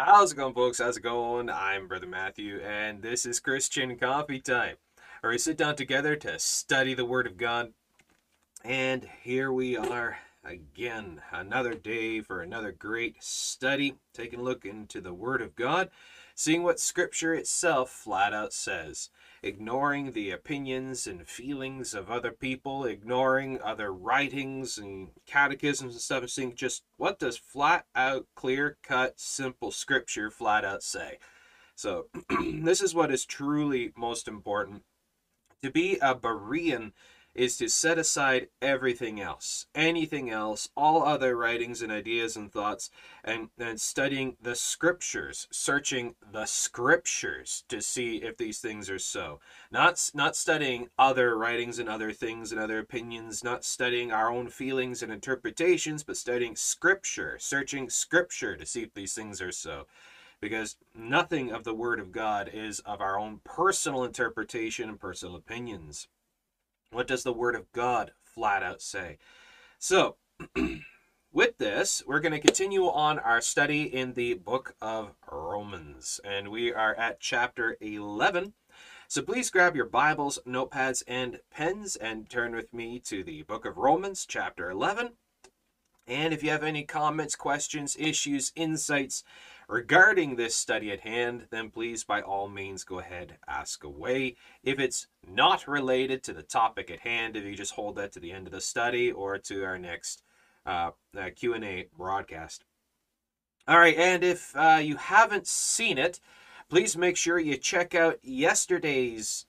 How's it going, folks? How's it going? I'm Brother Matthew, and this is Christian Coffee Time, where we sit down together to study the Word of God. And here we are again, another day for another great study, taking a look into the Word of God, seeing what Scripture itself flat out says, ignoring the opinions and feelings of other people, ignoring other writings and catechisms and stuff, and seeing just what does flat out, clear cut, simple Scripture flat out say. So this is what is truly most important. To be a Berean is to set aside everything else, all other writings and ideas and thoughts, and studying the Scriptures, searching the Scriptures to see if these things are so. Not studying other writings and other things and other opinions, not studying our own feelings and interpretations, but studying Scripture, searching Scripture to see if these things are so. Because nothing of the Word of God is of our own personal interpretation and personal opinions. What does the Word of God flat out say? So, with this, we're going to continue on our study in the book of Romans. And we are at chapter 11. So please grab your Bibles, notepads, and pens and turn with me to the book of Romans, chapter 11. And if you have any comments, questions, issues, insights regarding this study at hand, then please, by all means, go ahead, ask away. If it's not related to the topic at hand, if you just hold that to the end of the study or to our next Q&A broadcast. All right, and if you haven't seen it, please make sure you check out yesterday's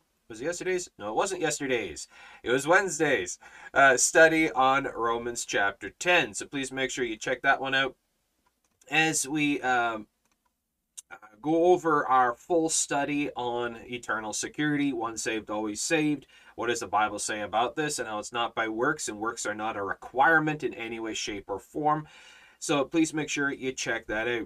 Wednesday's study on Romans chapter 10. So please make sure you check that one out as we go over our full study on eternal security, once saved, always saved. What does the Bible say about this? And how it's not by works, and works are not a requirement in any way, shape, or form. So please make sure you check that out.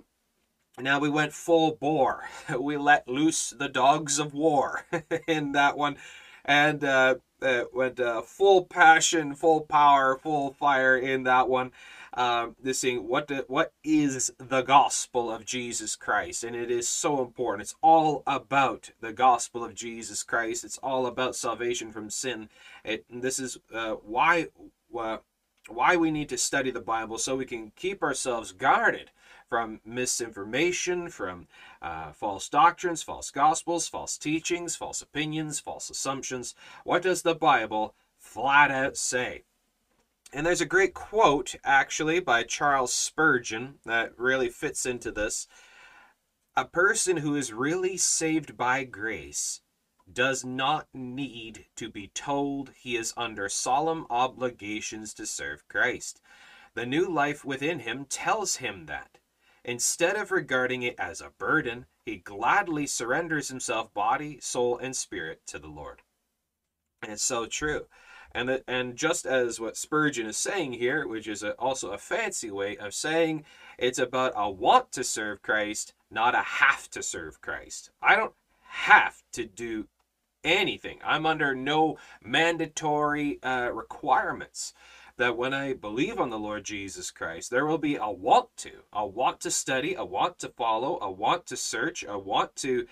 Now, we went full bore. We let loose the dogs of war in that one, and went full passion, full power, full fire in that one. This thing, what is the gospel of Jesus Christ? And it is so important. It's all about the gospel of Jesus Christ. It's all about salvation from sin. This is why we need to study the Bible, so we can keep ourselves guarded from misinformation, from false doctrines, false gospels, false teachings, false opinions, false assumptions. What does the Bible flat out say? And there's a great quote, actually, by Charles Spurgeon that really fits into this. A person who is really saved by grace does not need to be told he is under solemn obligations to serve Christ. The new life within him tells him that. Instead of regarding it as a burden, he gladly surrenders himself, body, soul, and spirit, to the Lord. And it's so true. And just as what Spurgeon is saying here, which is also a fancy way of saying, it's about a want to serve Christ, not a have to serve Christ. I don't have to do anything. I'm under no mandatory requirements. That when I believe on the Lord Jesus Christ, there will be a want to study, a want to follow, a want to search, a want to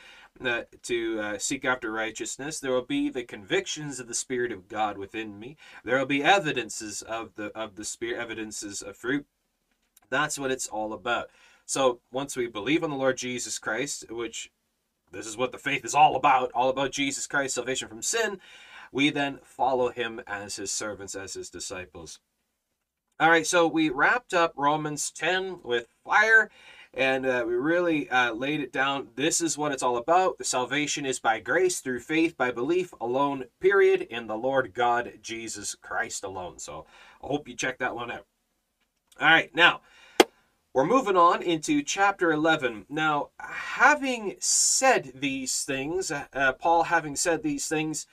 seek after righteousness. There will be the convictions of the Spirit of God within me. There will be evidences of the Spirit, evidences of fruit. That's what it's all about. So once we believe on the Lord Jesus Christ, which this is what the faith is all about Jesus Christ, salvation from sin, we then follow him as his servants, as his disciples. All right, so we wrapped up Romans 10 with fire, and we really laid it down. This is what it's all about. The salvation is by grace, through faith, by belief alone, period, in the Lord God, Jesus Christ alone. So I hope you check that one out. All right, now, we're moving on into chapter 11. Now, having said these things, Paul having said these things,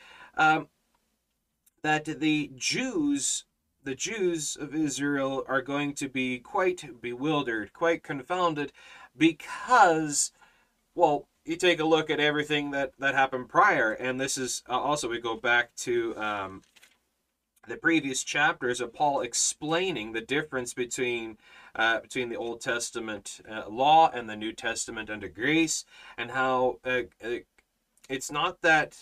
that the Jews of Israel are going to be quite bewildered, quite confounded, because, well, you take a look at everything that happened prior, and this is also, we go back to the previous chapters of Paul explaining the difference between between the Old Testament law and the New Testament under grace, and how it's not that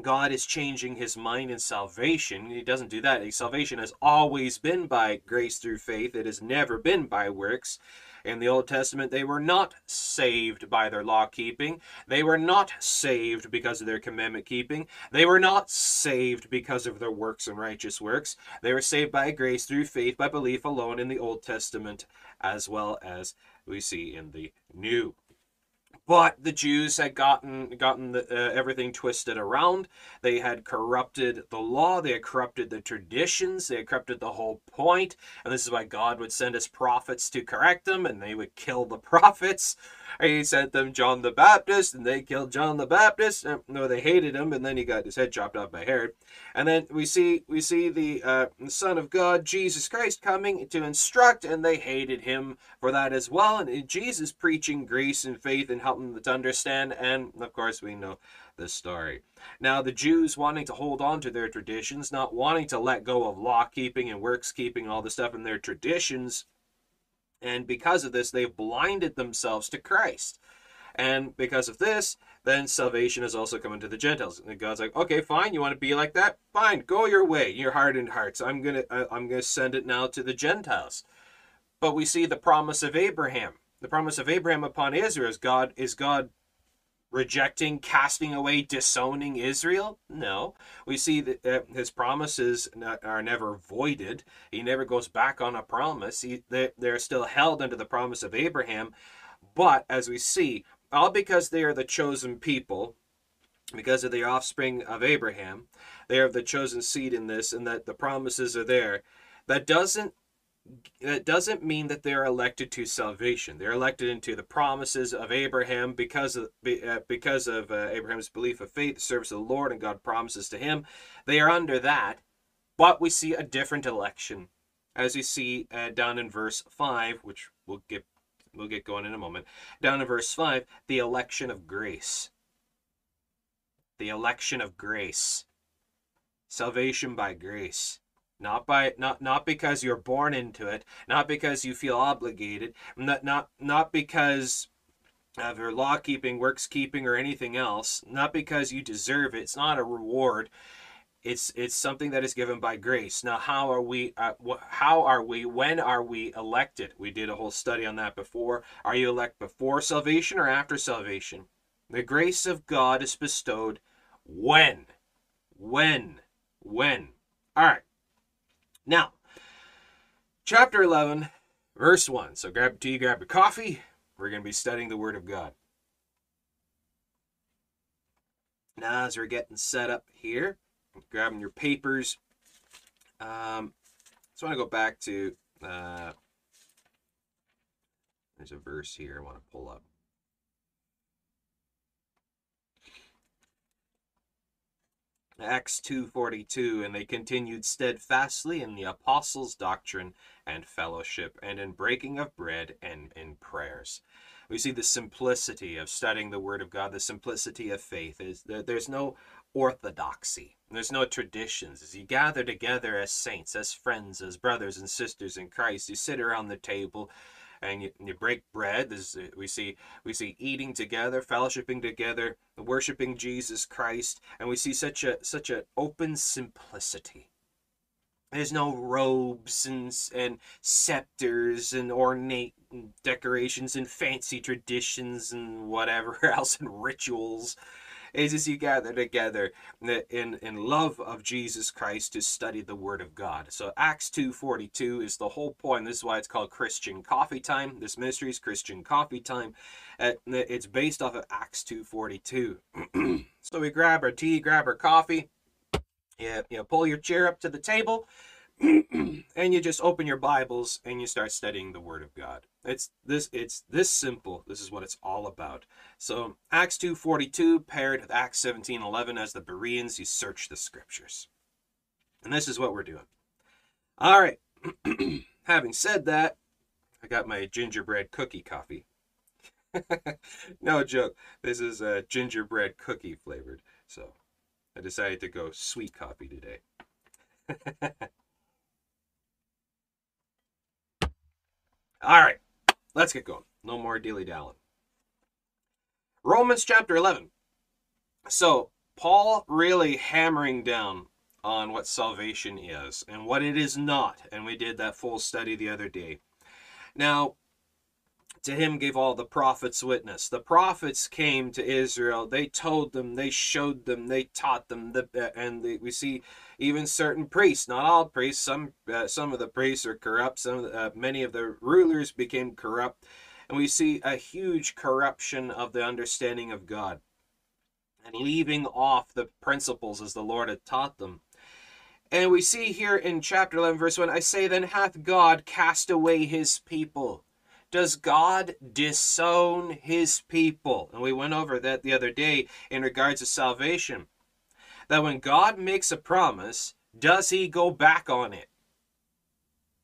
God is changing his mind in salvation. He doesn't do that. Salvation has always been by grace through faith. It has never been by works. In the Old Testament, they were not saved by their law-keeping. They were not saved because of their commandment-keeping. They were not saved because of their works and righteous works. They were saved by grace through faith, by belief alone in the Old Testament, as well as we see in the New. But the Jews had gotten everything twisted around. They had corrupted the law. They had corrupted the traditions. They had corrupted the whole point. And this is why God would send his prophets to correct them, and they would kill the prophets. He sent them John the Baptist, and they killed John the Baptist. No, they hated him, and then he got his head chopped off by Herod. And then we see the Son of God, Jesus Christ, coming to instruct, and they hated him for that as well. And Jesus preaching grace and faith and helping them to understand, and of course we know the story. Now the Jews, wanting to hold on to their traditions, not wanting to let go of law keeping and works keeping, all the stuff in their traditions, and because of this they've blinded themselves to Christ. And because of this, then salvation has also come into the Gentiles. And God's like, okay, fine, you want to be like that? Fine, go your way, your hardened hearts. I'm gonna send it now to the Gentiles. But we see the promise of Abraham. The promise of Abraham upon Israel, is God rejecting, casting away, disowning Israel? No. We see that his promises are never voided. He never goes back on a promise. They're still held under the promise of Abraham. But as we see, all because they are the chosen people, because of the offspring of Abraham, they are the chosen seed in this, and that the promises are there. That doesn't mean that they're elected to salvation. They're elected into the promises of Abraham because of Abraham's belief of faith, the service of the Lord, and God promises to him. They are under that, but we see a different election, as you see down in verse 5, which we'll get going in a moment. Down in verse 5, the election of grace. The election of grace. Salvation by grace. Not because you're born into it, not because you feel obligated, not because of your law keeping, works keeping, or anything else, not because you deserve it. It's not a reward. It's something that is given by grace. Now, when are we elected? We did a whole study on that before. Are you elect before salvation or after salvation? The grace of God is bestowed when? All right. Now, chapter 11, verse 1. So grab your tea, grab your coffee. We're going to be studying the Word of God. Now, as we're getting set up here, grabbing your papers, I want to go back to, there's a verse here I want to pull up. Acts 2:42, and they continued steadfastly in the apostles' doctrine and fellowship, and in breaking of bread and in prayers. We see the simplicity of studying the Word of God, the simplicity of faith. There's no orthodoxy. There's no traditions. As you gather together as saints, as friends, as brothers and sisters in Christ, you sit around the table and you break bread. We see eating together, fellowshipping together, worshiping Jesus Christ, and we see such an open simplicity. There's no robes and scepters and ornate decorations and fancy traditions and whatever else and rituals. It's just you gather together in love of Jesus Christ to study the Word of God. So Acts 2:42 is the whole point. This is why it's called Christian Coffee Time. This ministry is Christian Coffee Time. It's based off of Acts 2:42. So we grab our tea, grab our coffee. You pull your chair up to the table. And you just open your Bibles and you start studying the Word of God. It's this simple. This is what it's all about. So Acts 2:42 paired with Acts 17:11, as the Bereans, you search the Scriptures. And this is what we're doing. All right. Having said that, I got my gingerbread cookie coffee. No joke. This is a gingerbread cookie flavored. So I decided to go sweet coffee today. All right, let's get going. No more dilly-dallying. Romans chapter 11. So Paul really hammering down on what salvation is and what it is not. And we did that full study the other day. Now, to him gave all the prophets witness. The prophets came to Israel. They told them, they showed them, they taught them. We see even certain priests, not all priests, some of the priests are corrupt. Many of the rulers became corrupt. And we see a huge corruption of the understanding of God and leaving off the principles as the Lord had taught them. And we see here in chapter 11, verse 1, I say, then hath God cast away his people? Does God disown his people? And we went over that the other day in regards to salvation. That when God makes a promise, does he go back on it?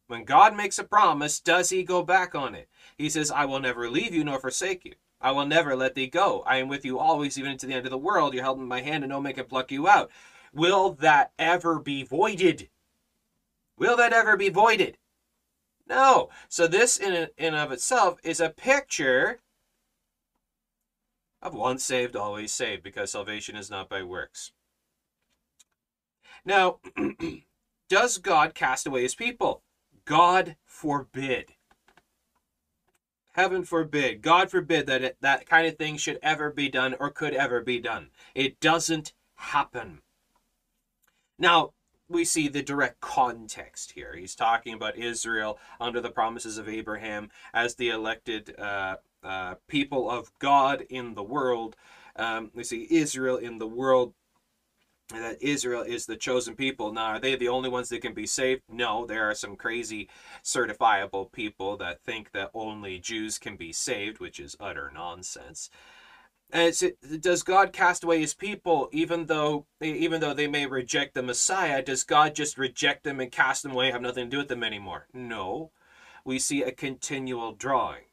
When God makes a promise, does he go back on it? He says, I will never leave you nor forsake you. I will never let thee go. I am with you always, even to the end of the world. You're held in my hand, and no man can pluck you out. Will that ever be voided? Will that ever be voided? No. So this in and of itself is a picture of once saved, always saved, because salvation is not by works. Now, does God cast away his people? God forbid. Heaven forbid. God forbid that that kind of thing should ever be done or could ever be done. It doesn't happen. Now, we see the direct context here. He's talking about Israel under the promises of Abraham as the elected people of God in the world. We see Israel in the world, that Israel is the chosen people. Now, are they the only ones that can be saved? No, there are some crazy certifiable people that think that only Jews can be saved, which is utter nonsense. And does God cast away his people even though they may reject the Messiah? Does God just reject them and cast them away, have nothing to do with them anymore? No. We see a continual drawing,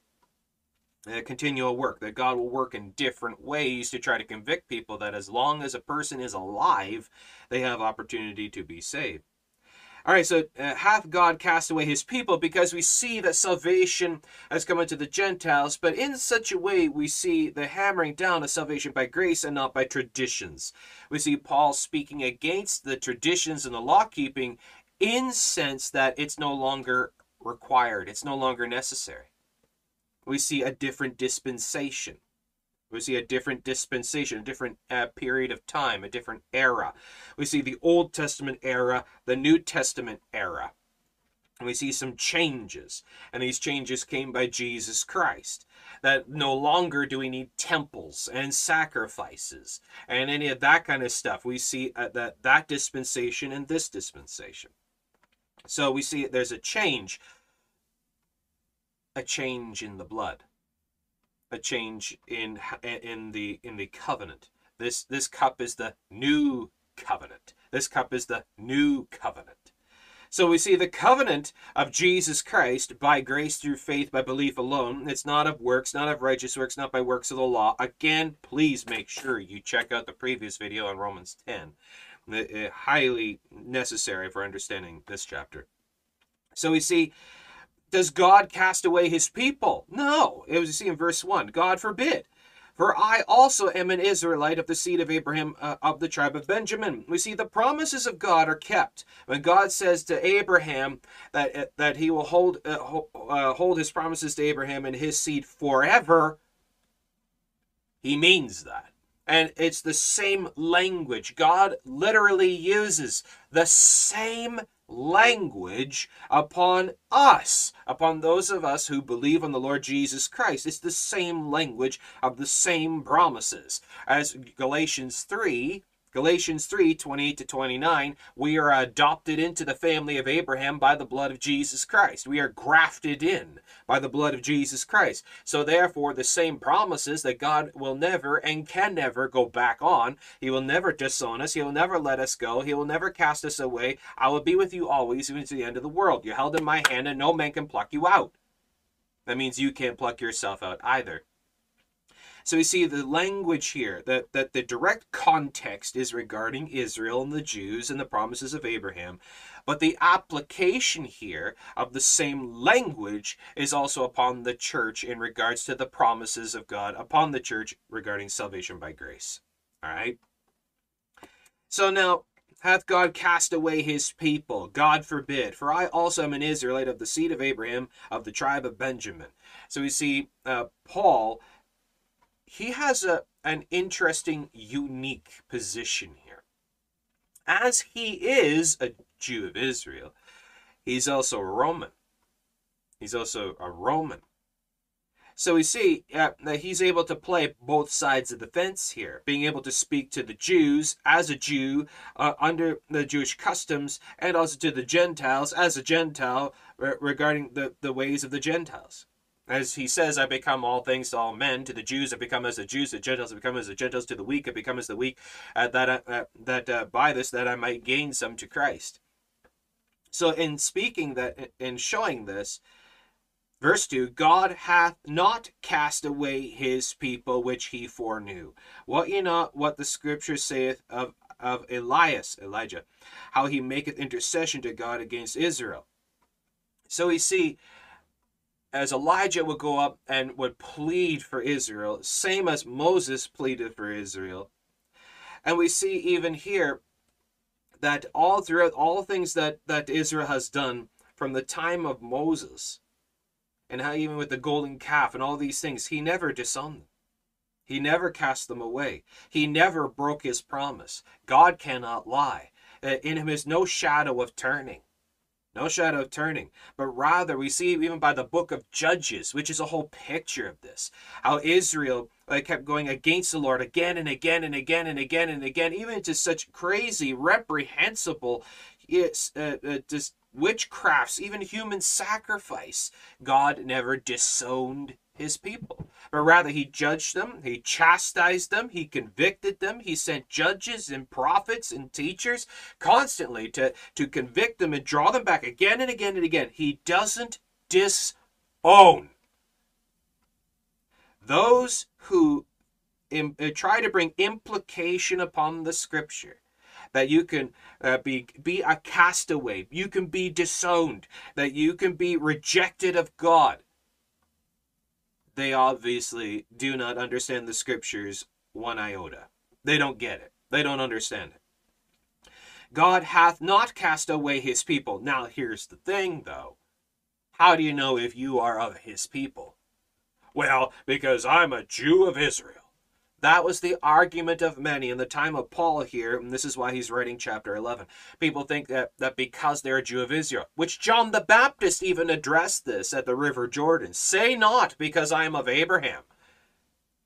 a continual work, that God will work in different ways to try to convict people that as long as a person is alive, they have opportunity to be saved. All right, so hath God cast away his people? Because we see that salvation has come unto the Gentiles, but in such a way we see the hammering down of salvation by grace and not by traditions. We see Paul speaking against the traditions and the law-keeping in sense that it's no longer required. It's no longer necessary. We see a different dispensation. We see a different dispensation, a different period of time, a different era. We see the Old Testament era, the New Testament era. And we see some changes. And these changes came by Jesus Christ. That no longer do we need temples and sacrifices and any of that kind of stuff. We see that dispensation and this dispensation. So we see there's a change in the blood. A change in the covenant. This cup is the new covenant. This cup is the new covenant. So we see the covenant of Jesus Christ by grace through faith, by belief alone. It's not of works, not of righteous works, not by works of the law. Again, please make sure you check out the previous video on Romans 10. Highly necessary for understanding this chapter. So we see, does God cast away his people? No. As you see in verse 1, God forbid. For I also am an Israelite of the seed of Abraham, of the tribe of Benjamin. We see the promises of God are kept. When God says to Abraham that he will hold his promises to Abraham and his seed forever, he means that. And it's the same language. God literally uses the same language upon us, upon those of us who believe on the Lord Jesus Christ. It's the same language of the same promises. As Galatians 3:28-29, we are adopted into the family of Abraham by the blood of Jesus Christ. We are grafted in by the blood of Jesus Christ. So therefore, the same promises that God will never and can never go back on. He will never disown us. He will never let us go. He will never cast us away. I will be with you always, even to the end of the world. You're held in my hand, and no man can pluck you out. That means you can't pluck yourself out either. So we see the language here, that the direct context is regarding Israel and the Jews and the promises of Abraham, but the application here of the same language is also upon the church in regards to the promises of God, upon the church regarding salvation by grace. All right? So now, hath God cast away his people? God forbid. For I also am an Israelite of the seed of Abraham, of the tribe of Benjamin. So we see Paul, he has an interesting, unique position here. As he is a Jew of Israel, he's also a Roman. He's also a Roman. So we see that he's able to play both sides of the fence here, being able to speak to the Jews as a Jew under the Jewish customs, and also to the Gentiles as a Gentile regarding the ways of the Gentiles. As he says, I become all things to all men. To the Jews I become as the Jews, to the Gentiles I become as the Gentiles, to the weak I become as the weak, that by this that I might gain some to Christ. So in speaking that, in showing this, Verse 2, God hath not cast away his people which he foreknew. Wot ye not what the scripture saith of Elijah, how he maketh intercession to God against Israel? So we see, as Elijah would go up and would plead for Israel, same as Moses pleaded for Israel. And we see even here that all throughout all things that Israel has done from the time of Moses, and how even with the golden calf and all these things, he never disowned them. He never cast them away. He never broke his promise. God cannot lie. In him is no shadow of turning. No shadow of turning. But rather, we see even by the book of Judges, which is a whole picture of this, how Israel kept going against the Lord again and again and again and again and again, even to such crazy, reprehensible witchcrafts, even human sacrifice. God never disowned his people, but rather he judged them, he chastised them, he convicted them, he sent judges and prophets and teachers constantly to convict them and draw them back again and again and again. He doesn't disown those who try to bring implication upon the scripture that you can be a castaway, you can be disowned, that you can be rejected of God. They obviously do not understand the scriptures one iota. They don't get it. They don't understand it. God hath not cast away his people. Now here's the thing though. How do you know if you are of his people? Well, because I'm a Jew of Israel. That was the argument of many in the time of Paul here, and this is why he's writing chapter 11. People think that because they're a Jew of Israel, which John the Baptist even addressed this at the River Jordan, say not, because I am of Abraham.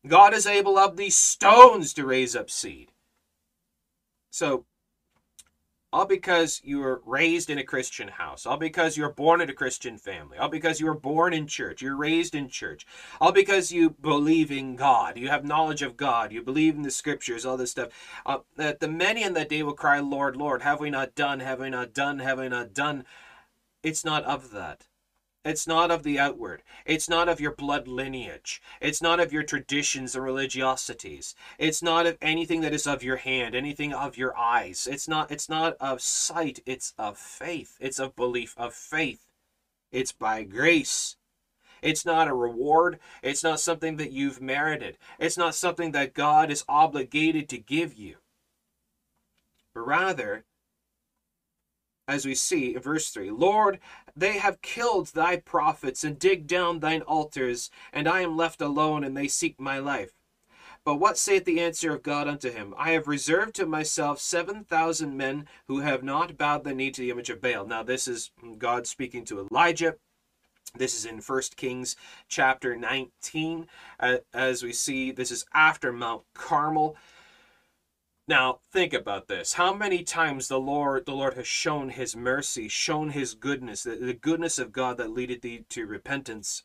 God is able of these stones to raise up seed. So, all because you were raised in a Christian house, all because you were born in a Christian family, all because you were born in church, you're raised in church, all because you believe in God, you have knowledge of God, you believe in the scriptures, all this stuff, that the many in that day will cry, Lord, Lord, have we not done, have we not done, have we not done? It's not of that. It's not of the outward. It's not of your blood lineage. It's not of your traditions or religiosities. It's not of anything that is of your hand, anything of your eyes. It's not of sight. It's of faith. It's of belief of faith. It's by grace. It's not a reward. It's not something that you've merited. It's not something that God is obligated to give you. But rather, as we see in verse 3, Lord, they have killed thy prophets and digged down thine altars, and I am left alone, and they seek my life. But what saith the answer of God unto him? I have reserved to myself 7,000 men who have not bowed the knee to the image of Baal. Now this is God speaking to Elijah. This is in 1 Kings chapter 19. As we see, this is after Mount Carmel. Now, think about this. How many times the Lord has shown his mercy, shown his goodness, the goodness of God that leadeth thee to repentance.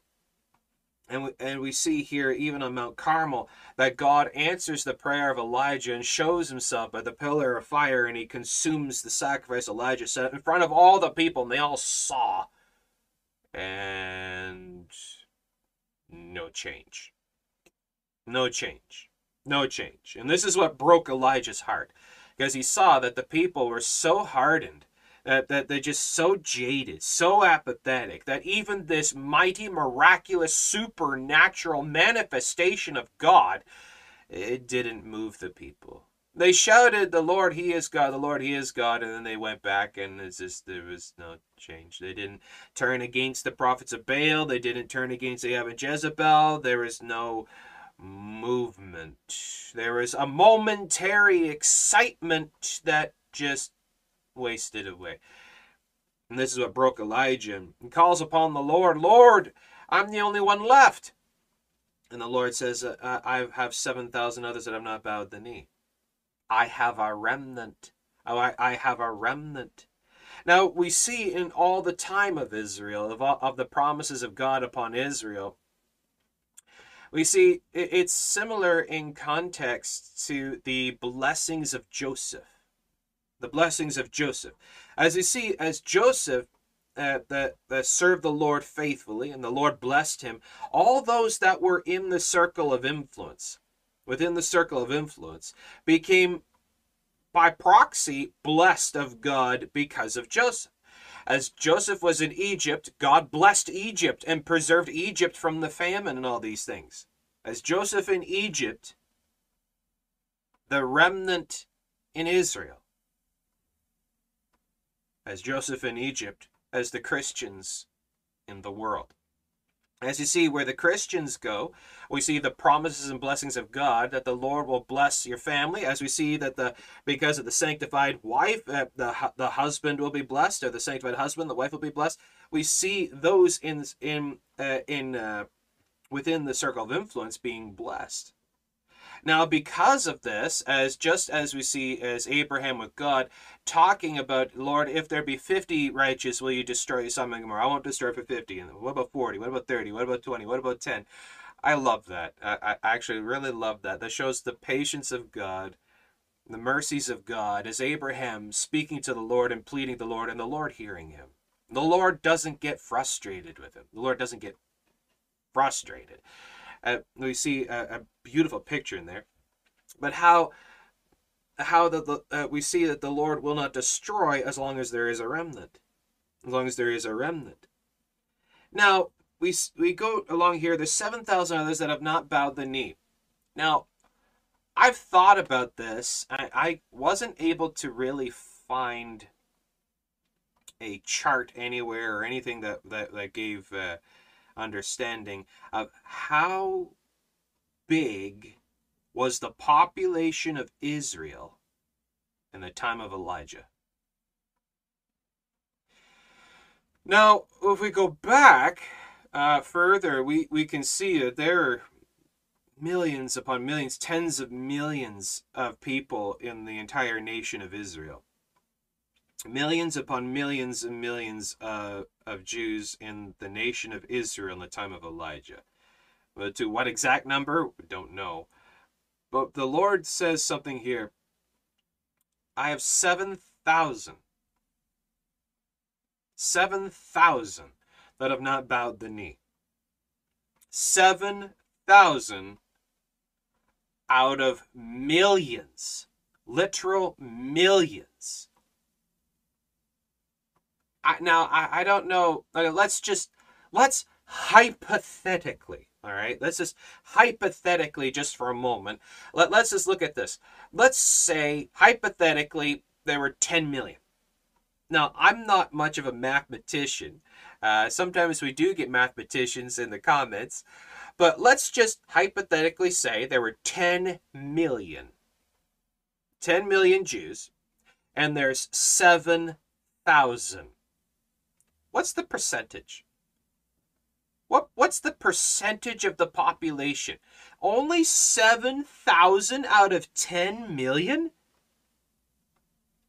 And we see here, even on Mount Carmel, that God answers the prayer of Elijah and shows himself by the pillar of fire, and he consumes the sacrifice Elijah set in front of all the people, and they all saw. And no change. No change. No change. And this is what broke Elijah's heart, because he saw that the people were so hardened, that they're just so jaded, so apathetic, that even this mighty, miraculous, supernatural manifestation of God, it didn't move the people. They shouted, "The Lord, He is God, the Lord, He is God," and then they went back, and it's just, there was no change. They didn't turn against the prophets of Baal. They didn't turn against Ahab and Jezebel. There is no movement. There is a momentary excitement that just wasted away. And this is what broke Elijah. He calls upon the Lord, "Lord, I'm the only one left." And the Lord says, "I have 7,000 others that have not bowed the knee. I have a remnant. I have a remnant." Now, we see in all the time of Israel, of the promises of God upon Israel, we see it's similar in context to the blessings of Joseph. The blessings of Joseph. As you see, as Joseph served the Lord faithfully, and the Lord blessed him, all those that were in the circle of influence, within the circle of influence, became by proxy blessed of God because of Joseph. As Joseph was in Egypt, God blessed Egypt and preserved Egypt from the famine and all these things. As Joseph in Egypt, the remnant in Israel. As Joseph in Egypt, as the Christians in the world. As you see, where the Christians go, we see the promises and blessings of God, that the Lord will bless your family. As we see that because of the sanctified wife, the husband will be blessed, or the sanctified husband, the wife will be blessed. We see those within the circle of influence being blessed. Now, because of this, just as we see as Abraham with God talking about, "Lord, if there be 50 righteous, will you destroy Sodom and Gomorrah?" I won't destroy for 50. And what about 40? What about 30? What about 20? What about 10? I love that. I actually really love that. That shows the patience of God, the mercies of God, as Abraham speaking to the Lord and pleading the Lord, and the Lord hearing him. The Lord doesn't get frustrated with him. The Lord doesn't get frustrated. We see a beautiful picture in there, but we see that the Lord will not destroy as long as there is a remnant, as long as there is a remnant. Now we go along here. There's 7,000 others that have not bowed the knee. Now I've thought about this. I wasn't able to really find a chart anywhere or anything that gave understanding of how big was the population of Israel in the time of Elijah. Now, if we go back further, we can see that there are millions upon millions, tens of millions of people in the entire nation of Israel. Millions upon millions and millions of Jews in the nation of Israel in the time of Elijah. But to what exact number, we don't know. But the Lord says something here. I have 7,000. 7,000 that have not bowed the knee. 7,000 out of millions. Literal millions. Now I don't know. Let's hypothetically, all right? Let's just hypothetically, just for a moment, let's just look at this. Let's say hypothetically there were 10 million. Now I'm not much of a mathematician. Sometimes we do get mathematicians in the comments, but let's just hypothetically say there were 10 million Jews, and there's 7,000. What's the percentage? What's the percentage of the population? Only 7,000 out of 10 million?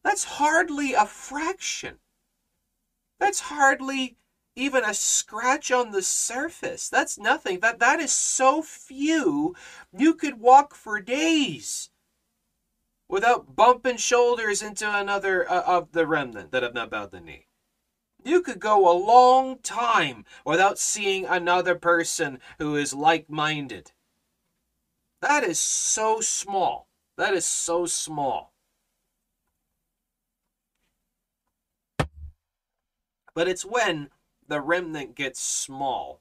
That's hardly a fraction. That's hardly even a scratch on the surface. That's nothing. That is so few, you could walk for days without bumping shoulders into another of the remnant that have not bowed the knee. You could go a long time without seeing another person who is like-minded. That is so small. That is so small. But it's when the remnant gets small,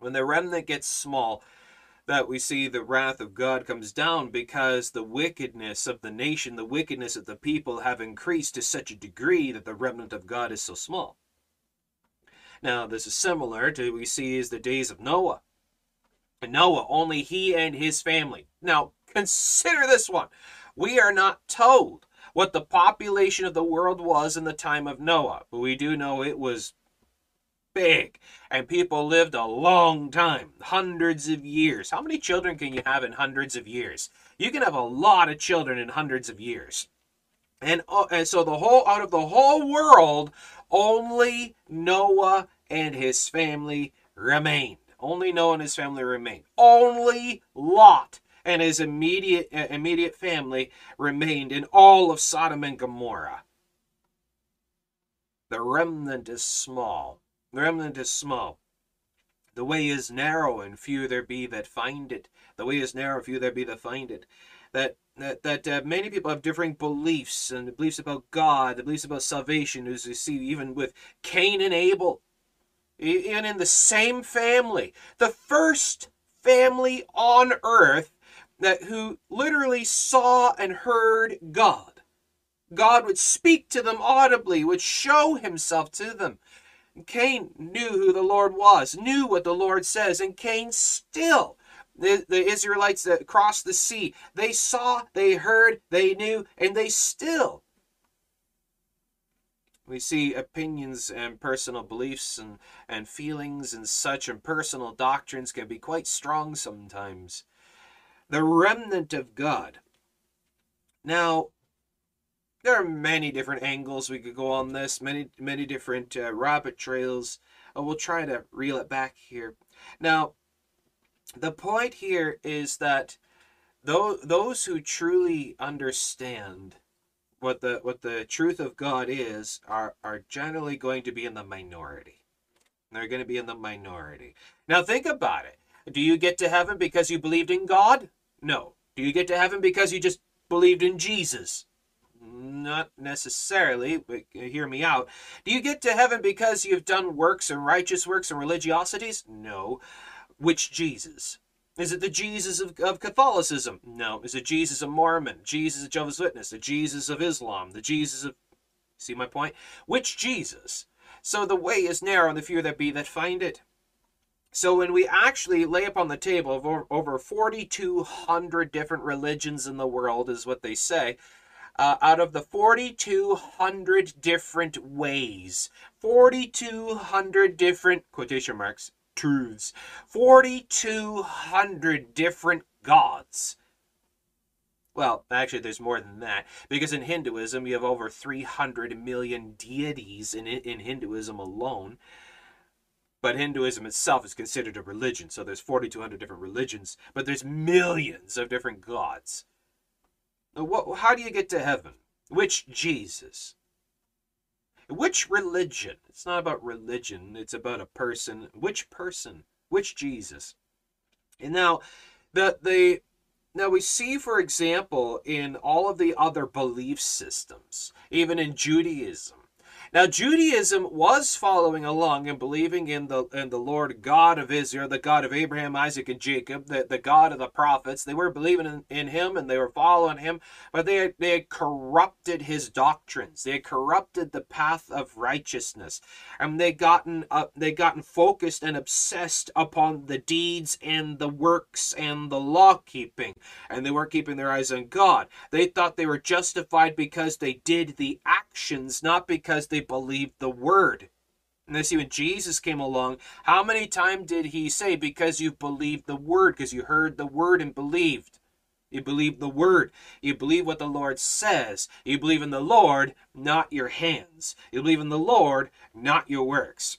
when the remnant gets small, that we see the wrath of God comes down, because the wickedness of the nation, the wickedness of the people have increased to such a degree that the remnant of God is so small. Now, this is similar to what we see is the days of Noah. And Noah, only he and his family. Now, consider this one. We are not told what the population of the world was in the time of Noah, but we do know it was big, and people lived a long time, hundreds of years. How many children can you have in hundreds of years? You can have a lot of children in hundreds of years. And so the whole, out of the whole world, only Noah and his family remained. Only Noah and his family remained. Only Lot and his immediate family remained in all of Sodom and Gomorrah. The remnant is small. The remnant is small. The way is narrow, and few there be that find it. The way is narrow, few there be that find it. That many people have differing beliefs, and the beliefs about God, the beliefs about salvation, as we see even with Cain and Abel, even in the same family, the first family on earth that who literally saw and heard God. God would speak to them audibly, would show himself to them. Cain knew who the Lord was, knew what the Lord says, and Cain still. The Israelites that crossed the sea, they saw, they heard, they knew, and they still. We see opinions and personal beliefs and feelings and such, and personal doctrines can be quite strong sometimes. The remnant of God. Now, there are many different angles we could go on this, many different rabbit trails. We'll try to reel it back here. Now, the point here is that those who truly understand what the truth of God is are generally going to be in the minority. They're going to be in the minority. Now think about it. Do you get to heaven because you believed in God? No. Do you get to heaven because you just believed in Jesus? Not necessarily, but hear me out. Do you get to heaven because you've done works and righteous works and religiosities? No. Which Jesus? Is it the Jesus of Catholicism? No. Is it Jesus of Mormon? Jesus of Jehovah's Witness? The Jesus of Islam? The Jesus of... See my point? Which Jesus? So the way is narrow, and the few there be that find it. So when we actually lay upon the table of over 4,200 different religions in the world, is what they say, out of the 4,200 different ways, 4,200 different, quotation marks, truths, 4,200 different gods. Well, actually, there's more than that, because in Hinduism, you have over 300 million deities in Hinduism alone. But Hinduism itself is considered a religion, so there's 4,200 different religions, but there's millions of different gods. How do you get to heaven? Which Jesus? Which religion? It's not about religion. It's about a person. Which person? Which Jesus? And now, now we see, for example, in all of the other belief systems, even in Judaism. Now, Judaism was following along and believing in the Lord God of Israel, the God of Abraham, Isaac, and Jacob, the God of the prophets. They were believing in him, and they were following him, but they had corrupted his doctrines. They had corrupted the path of righteousness, and they gotten focused and obsessed upon the deeds and the works and the law keeping, and they weren't keeping their eyes on God. They thought they were justified because they did the actions, not because they believed the word. And they see when Jesus came along, how many times did he say, because you believed the word, because you heard the word and believed. You believe the word. You believe what the Lord says. You believe in the Lord, not your hands. You believe in the Lord, not your works.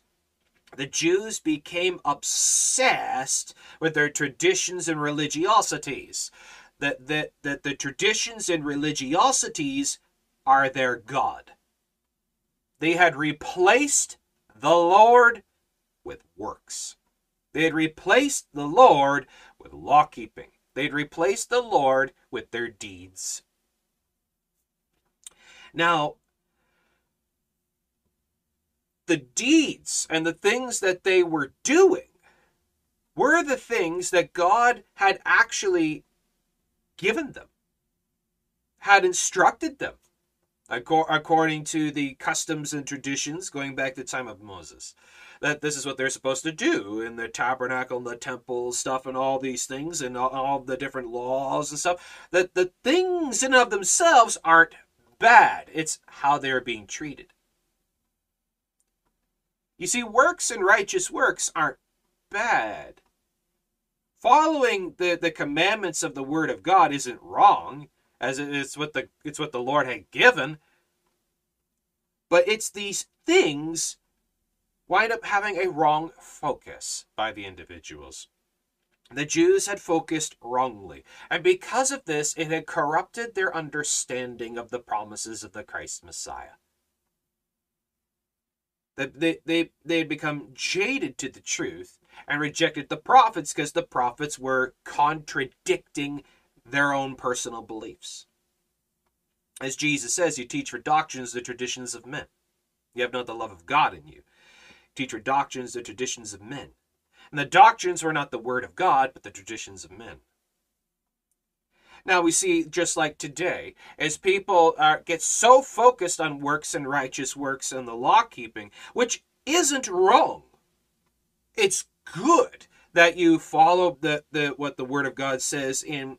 The Jews became obsessed with their traditions and religiosities. That the traditions and religiosities are their God. They had replaced the Lord with works. They had replaced the Lord with law-keeping. They'd replaced the Lord with their deeds. Now, the deeds and the things that they were doing were the things that God had actually given them, had instructed them, according to the customs and traditions going back to the time of Moses, that this is what they're supposed to do in the tabernacle and the temple stuff and all these things and all the different laws and stuff, that the things in and of themselves aren't bad. It's how they're being treated. You see, works and righteous works aren't bad. Following the commandments of the Word of God isn't wrong, as it's what the Lord had given. But it's these things wind up having a wrong focus by the individuals. The Jews had focused wrongly, and because of this, it had corrupted their understanding of the promises of the Christ Messiah. That they had become jaded to the truth and rejected the prophets because the prophets were contradicting their own personal beliefs. As Jesus says, you teach for doctrines the traditions of men. You have not the love of God in you. Teach for doctrines the traditions of men. And the doctrines were not the Word of God, but the traditions of men. Now we see, just like today, as people get so focused on works and righteous works and the law keeping, which isn't wrong. It's good that you follow what the Word of God says in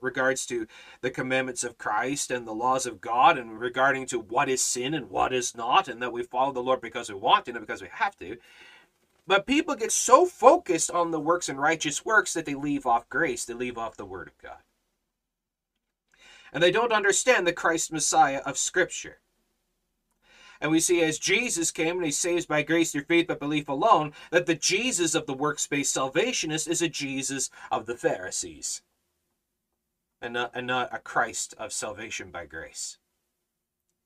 regards to the commandments of Christ and the laws of God and regarding to what is sin and what is not, and that we follow the Lord because we want to, not because we have to. But people get so focused on the works and righteous works that they leave off grace, they leave off the Word of God. And they don't understand the Christ Messiah of Scripture. And we see as Jesus came and he saves by grace through faith but belief alone, that the Jesus of the works-based salvationist is a Jesus of the Pharisees. And not a Christ of salvation by grace.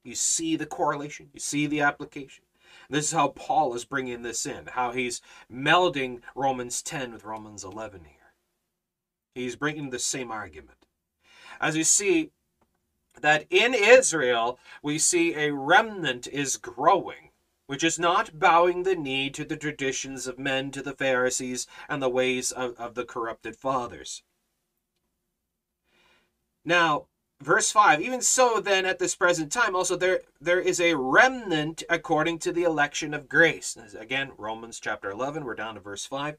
You see the correlation. You see the application. This is how Paul is bringing this in. How he's melding Romans 10 with Romans 11 here. He's bringing the same argument. As you see, that in Israel, we see a remnant is growing, which is not bowing the knee to the traditions of men, to the Pharisees, and the ways of the corrupted fathers. Now, verse 5, even so then at this present time, also there is a remnant according to the election of grace. Again, Romans chapter 11, we're down to verse 5.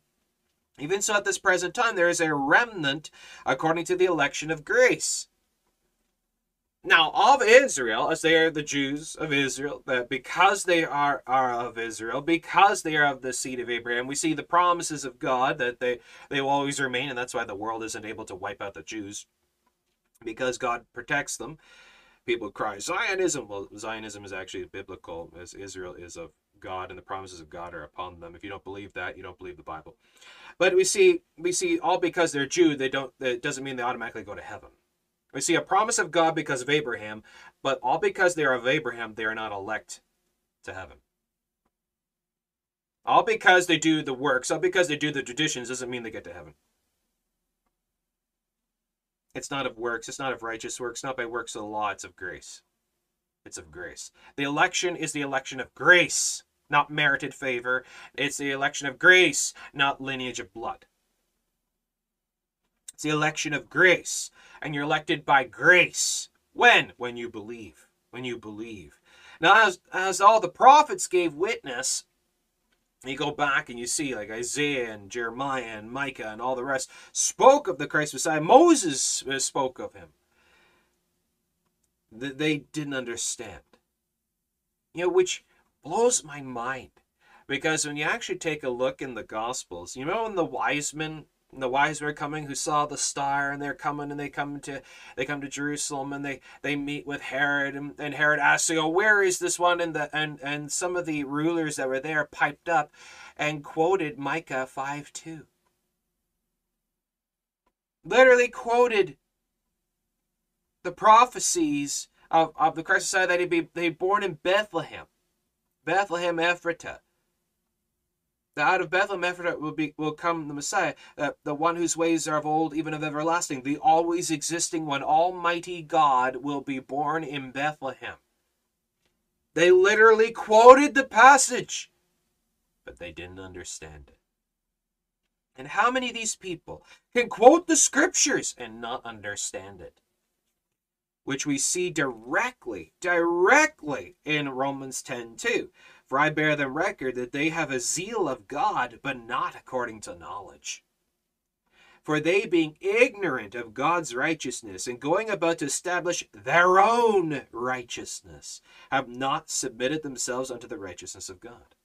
Even so at this present time, there is a remnant according to the election of grace. Now, of Israel, as they are the Jews of Israel, that because they are of Israel, because they are of the seed of Abraham, we see the promises of God that they will always remain, and that's why the world isn't able to wipe out the Jews, because God protects them. People cry, Zionism. Well, Zionism is actually biblical, as Israel is of God, and the promises of God are upon them. If you don't believe that, you don't believe the Bible. But we see all because they're Jew, that doesn't mean they automatically go to heaven. We see a promise of God because of Abraham, but all because they are of Abraham, they are not elect to heaven. All because they do the works, all because they do the traditions, doesn't mean they get to heaven. It's not of works, it's not of righteous works, not by works of the law, it's of grace. It's of grace. The election is the election of grace, not merited favor. It's the election of grace, not lineage of blood. It's the election of grace, and you're elected by grace. When? When you believe. When you believe. Now, as all the prophets gave witness, you go back and you see like Isaiah and Jeremiah and Micah and all the rest spoke of the Christ Messiah. Moses spoke of him. They didn't understand. You know, which blows my mind. Because when you actually take a look in the Gospels, you know, in the wise men, and the wise men are coming who saw the star, and they're coming, and they come to Jerusalem, and they meet with Herod, and Herod asks, "Oh, where is this one?" And some of the rulers that were there piped up and quoted Micah 5:2. Literally quoted the prophecies of the Christ Messiah that he'd be born in Bethlehem, Bethlehem Ephrathah. That out of Bethlehem Ephrathah will come the Messiah, the one whose ways are of old, even of everlasting. The always existing one, Almighty God, will be born in Bethlehem. They literally quoted the passage, but they didn't understand it. And how many of these people can quote the scriptures and not understand it? Which we see directly in Romans 10:2. For I bear them record that they have a zeal of God, but not according to knowledge. For they, being ignorant of God's righteousness, and going about to establish their own righteousness, have not submitted themselves unto the righteousness of God.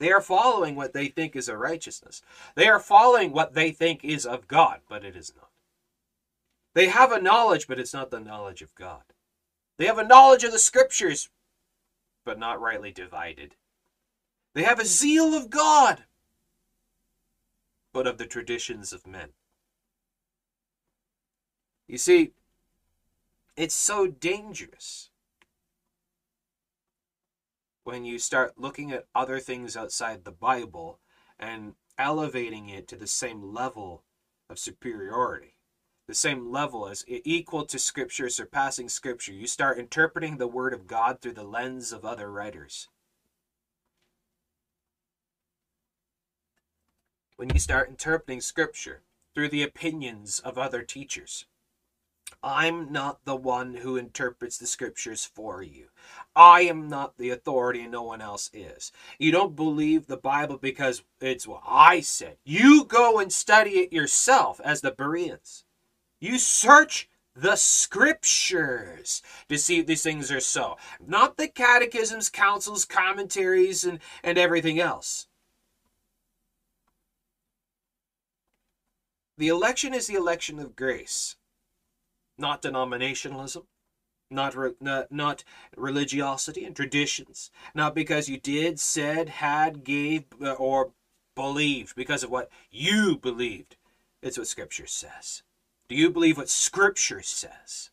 They are following what they think is a righteousness. They are following what they think is of God, but it is not. They have a knowledge, but it's not the knowledge of God. They have a knowledge of the scriptures, but not rightly divided. They have a zeal of God, but of the traditions of men. You see, it's so dangerous when you start looking at other things outside the Bible and elevating it to the same level of superiority, the same level as equal to Scripture, surpassing Scripture. You start interpreting the Word of God through the lens of other writers. When you start interpreting Scripture through the opinions of other teachers. I'm not the one who interprets the scriptures for you. I am not the authority, and no one else is. You don't believe the Bible because it's what I said. You go and study it yourself as the Bereans. You search the scriptures to see if these things are so. Not the catechisms, councils, commentaries, and everything else. The election is the election of grace. Not denominationalism, not religiosity and traditions, not because you did, said, had, gave, or believed, because of what you believed. It's what Scripture says. Do you believe what Scripture says?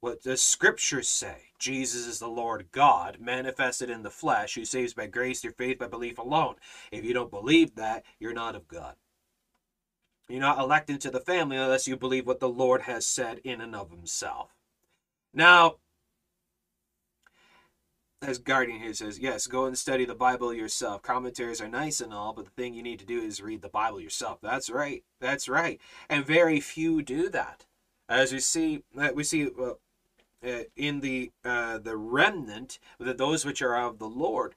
What does Scripture say? Jesus is the Lord God, manifested in the flesh, who saves by grace through faith by belief alone. If you don't believe that, you're not of God. You're not elected to the family unless you believe what the Lord has said in and of himself. Now, as Guardian here says, yes, go and study the Bible yourself. Commentaries are nice and all, but the thing you need to do is read the Bible yourself. That's right. That's right. And very few do that. As we see in the remnant, that those which are of the Lord,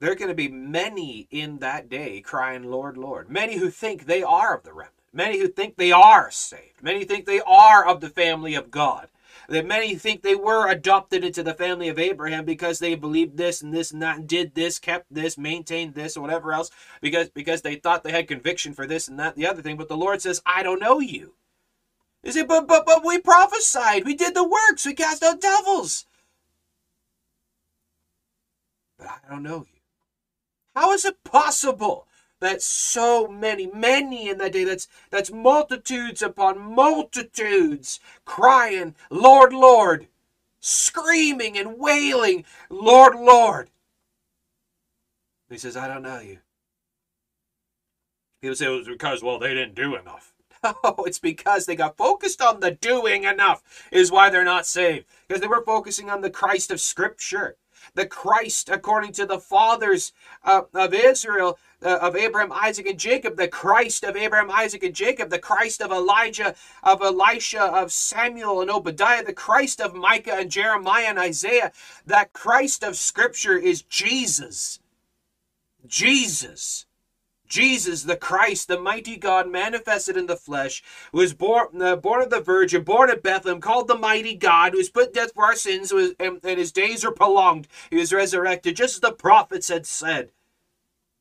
there are going to be many in that day crying, Lord, Lord. Many who think they are of the remnant. Many who think they are saved. Many think they are of the family of God. That many think they were adopted into the family of Abraham because they believed this and this and that, and did this, kept this, maintained this, or whatever else, because they thought they had conviction for this and that, the other thing. But the Lord says, I don't know you. They say, but we prophesied. We did the works. We cast out devils. But I don't know you. How is it possible that so many in that day, that's multitudes upon multitudes crying, Lord, Lord, screaming and wailing, Lord, Lord. He says, I don't know you. People say it was because, well, they didn't do enough. No, it's because they got focused on the doing enough is why they're not saved. Because they were focusing on the Christ of Scripture. The Christ, according to the fathers of Israel, of Abraham, Isaac, and Jacob. The Christ of Abraham, Isaac, and Jacob. The Christ of Elijah, of Elisha, of Samuel, and Obadiah. The Christ of Micah, and Jeremiah, and Isaiah. That Christ of Scripture is Jesus. Jesus. Jesus, the Christ, the mighty God, manifested in the flesh, who was born of the Virgin, born at Bethlehem, called the mighty God, who was put to death for our sins, and his days are prolonged. He was resurrected, just as the prophets had said.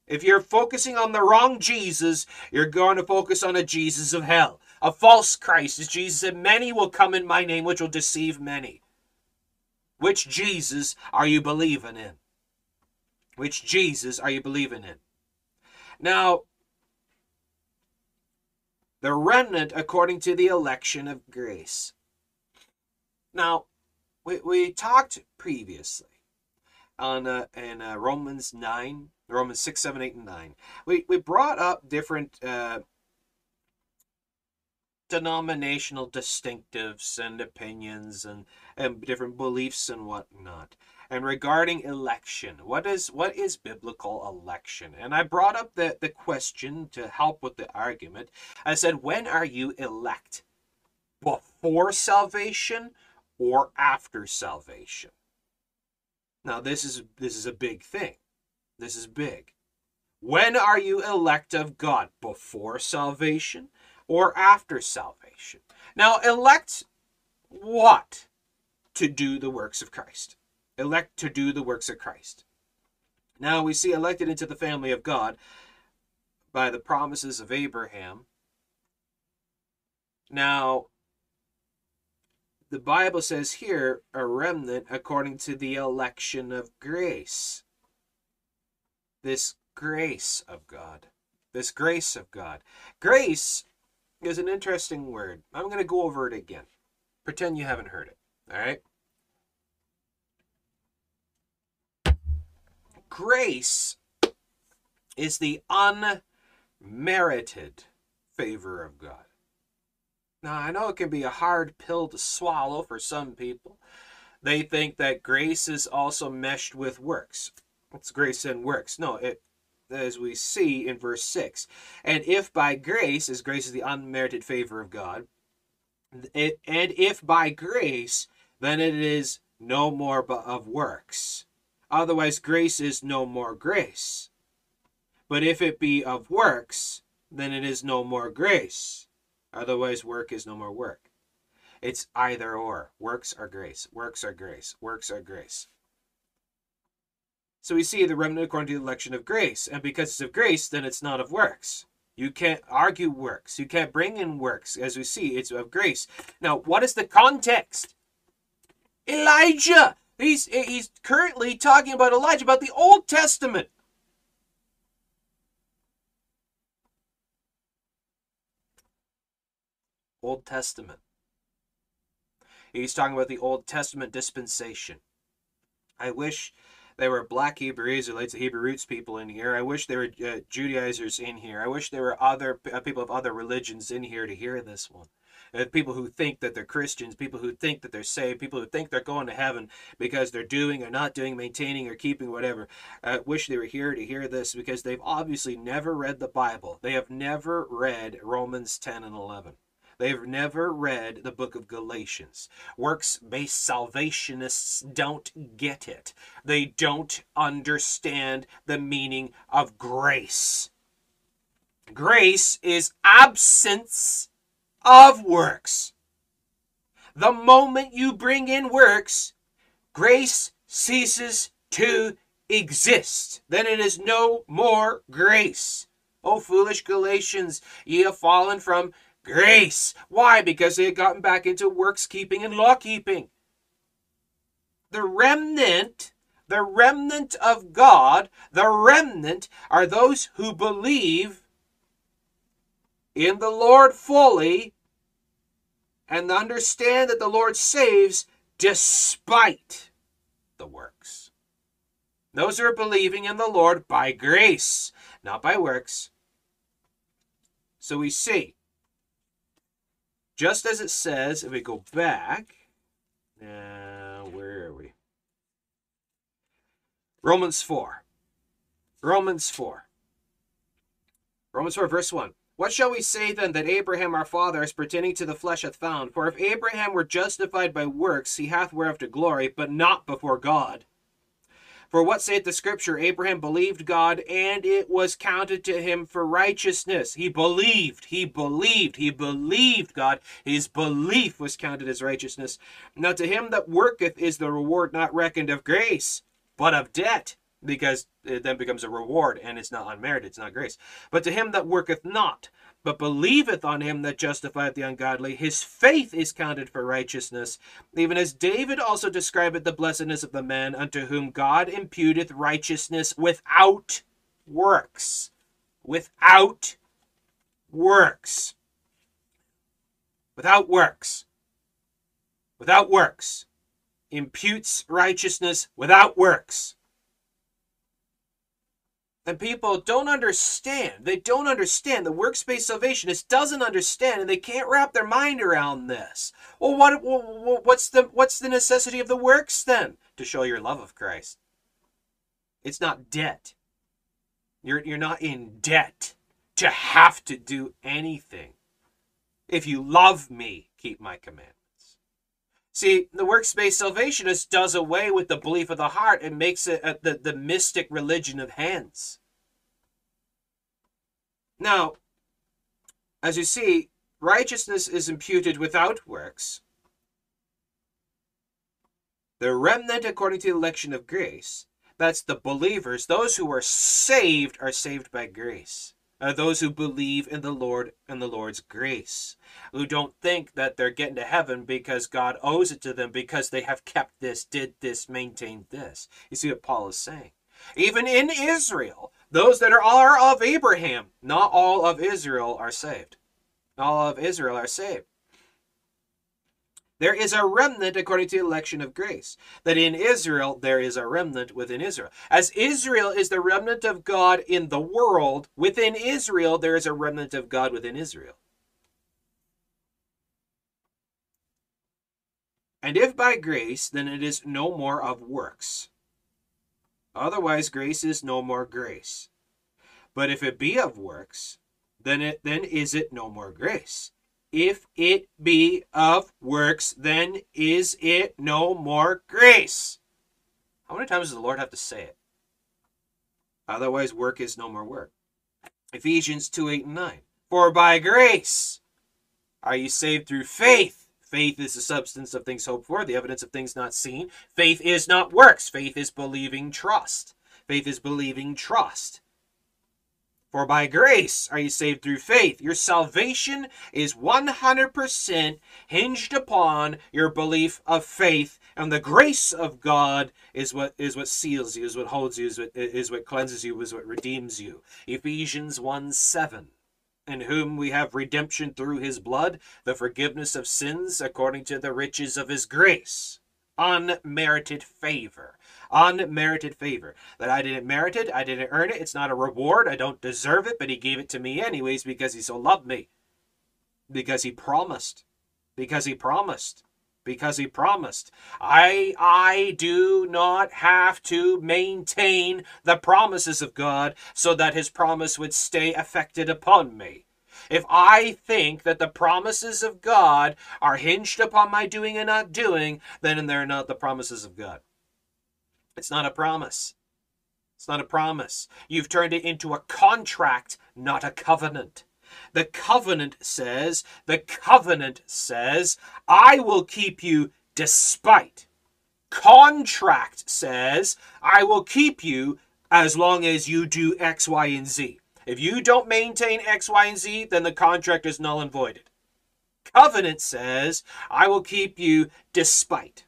If you're focusing on the wrong Jesus, you're going to focus on a Jesus of hell, a false Christ, as Jesus said, many will come in my name, which will deceive many. Which Jesus are you believing in? Which Jesus are you believing in? Now, the remnant according to the election of grace. Now, we talked previously on in Romans 9, Romans 6, 7, 8, and 9. We brought up different denominational distinctives and opinions and different beliefs and whatnot. And regarding election, what is biblical election? And I brought up the question to help with the argument. I said, when are you elect? Before salvation or after salvation? Now this is a big thing. This is big. When are you elect of God? Before salvation or after salvation? Now elect what? To do the works of Christ. Elect to do the works of Christ. Now we see elected into the family of God by the promises of Abraham. Now, the Bible says here, a remnant according to the election of grace. This grace of God. This grace of God. Grace is an interesting word. I'm going to go over it again. Pretend you haven't heard it. All right? Grace is the unmerited favor of God. Now, I know it can be a hard pill to swallow for some people. They think that grace is also meshed with works. It's grace and works. No, it, as we see in verse 6. And if by grace, as grace is the unmerited favor of God, and if by grace, then it is no more of works. Otherwise, grace is no more grace. But if it be of works, then it is no more grace. Otherwise, work is no more work. It's either or. Works are grace. Works are grace. Works are grace. So we see the remnant according to the election of grace. And because it's of grace, then it's not of works. You can't argue works. You can't bring in works. As we see, it's of grace. Now, what is the context? Elijah! He's currently talking about Elijah, about the Old Testament. Old Testament. He's talking about the Old Testament dispensation. I wish there were black Hebrew Israelites, the Hebrew roots people in here. I wish there were Judaizers in here. I wish there were other people of other religions in here to hear this one. People who think that they're Christians, people who think that they're saved, people who think they're going to heaven because they're doing or not doing, maintaining or keeping, whatever. I wish they were here to hear this because they've obviously never read the Bible. They have never read Romans 10 and 11. They've never read the book of Galatians. Works-based salvationists don't get it. They don't understand the meaning of grace. Grace is absence of works. The moment you bring in works, grace ceases to exist. Then it is no more grace. O foolish Galatians, ye have fallen from grace. Why? Because they had gotten back into works keeping and law keeping. The remnant of God, the remnant are those who believe in the Lord fully and understand that the Lord saves despite the works. Those who are believing in the Lord by grace, not by works. So we see, just as it says, if we go back, where are we? Romans 4. Romans 4. Romans 4, verse 1. What shall we say then that Abraham our father as pertaining to the flesh hath found? For if Abraham were justified by works, he hath whereof to glory, but not before God. For what saith the scripture? Abraham believed God, and it was counted to him for righteousness. He believed God. His belief was counted as righteousness. Now to him that worketh is the reward not reckoned of grace, but of debt. Because it then becomes a reward, and it's not unmerited, it's not grace. But to him that worketh not, but believeth on him that justifieth the ungodly, his faith is counted for righteousness. Even as David also describeth the blessedness of the man unto whom God imputeth righteousness without works. Without works. Without works. Without works. Imputes righteousness without works. And people don't understand. They don't understand. The works-based salvationist doesn't understand, and they can't wrap their mind around this. Well, what's the necessity of the works then? To show your love of Christ. It's not debt. You're not in debt to have to do anything. If you love me, keep my commandments. See, the works-based salvationist does away with the belief of the heart and makes it the mystic religion of hands. Now, as you see, righteousness is imputed without works. The remnant, according to the election of grace, that's the believers. Those who are saved by grace. Those who believe in the Lord and the Lord's grace, who don't think that they're getting to heaven because God owes it to them because they have kept this, did this, maintained this. You see what Paul is saying. Even in Israel, those that are of Abraham, not all of Israel are saved. Not all of Israel are saved. There is a remnant according to the election of grace. That in Israel, there is a remnant within Israel. As Israel is the remnant of God in the world, within Israel, there is a remnant of God within Israel. And if by grace, then it is no more of works. Otherwise, grace is no more grace. But if it be of works, then is it no more grace. If it be of works, then is it no more grace. How many times does the Lord have to say it? Otherwise, work is no more work. Ephesians 2:8-9. For by grace are you saved through faith. Faith is the substance of things hoped for, the evidence of things not seen. Faith is not works. Faith is believing trust. Faith is believing trust. For by grace are you saved through faith. Your salvation is 100% hinged upon your belief of faith. And the grace of God is what seals you, is what holds you, is what cleanses you, is what redeems you. Ephesians 1:7. In whom we have redemption through his blood, the forgiveness of sins according to the riches of his grace. Unmerited favor. Unmerited favor. That I didn't merit it. I didn't earn it. It's not a reward. I don't deserve it. But he gave it to me anyways because he so loved me. Because he promised. Because he promised. Because he promised. I do not have to maintain the promises of God so that his promise would stay effected upon me. If I think that the promises of God are hinged upon my doing and not doing, then they're not the promises of God. It's not a promise. It's not a promise. You've turned it into a contract, not a covenant. The covenant says, I will keep you despite. Contract says, I will keep you as long as you do X, Y, and Z. If you don't maintain X, Y, and Z, then the contract is null and voided. Covenant says, I will keep you despite.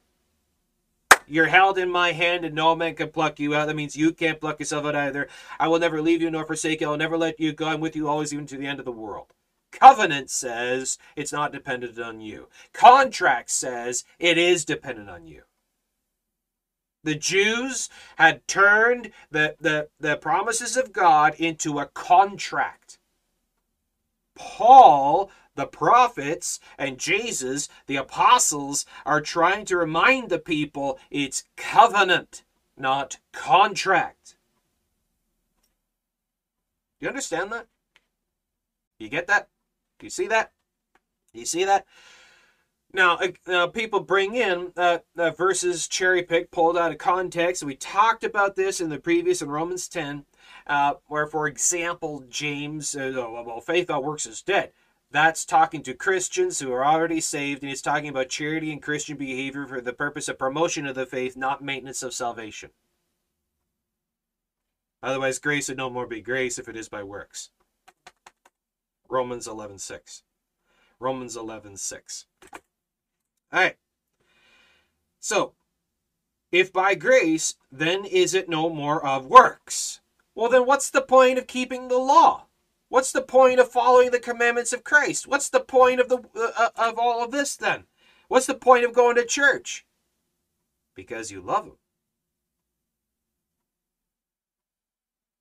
You're held in my hand and no man can pluck you out. That means you can't pluck yourself out either. I will never leave you nor forsake you. I will never let you go. I'm with you always, even to the end of the world. Covenant says it's not dependent on you. Contract says it is dependent on you. The Jews had turned the promises of God into a contract. Paul, the prophets, and Jesus, the apostles, are trying to remind the people it's covenant, not contract. Do you understand that? You get that? Do you see that? Do you see that? Now, people bring in verses cherry-picked, pulled out of context. We talked about this in the previous, in Romans 10, where, for example, James, well, faith without works is dead. That's talking to Christians who are already saved, and he's talking about charity and Christian behavior for the purpose of promotion of the faith, not maintenance of salvation. Otherwise, grace would no more be grace if it is by works. Romans 11:6. Romans 11:6. All right. So, if by grace, then is it no more of works? Well, then what's the point of keeping the law? What's the point of following the commandments of Christ? What's the point of of all of this then? What's the point of going to church? Because you love him.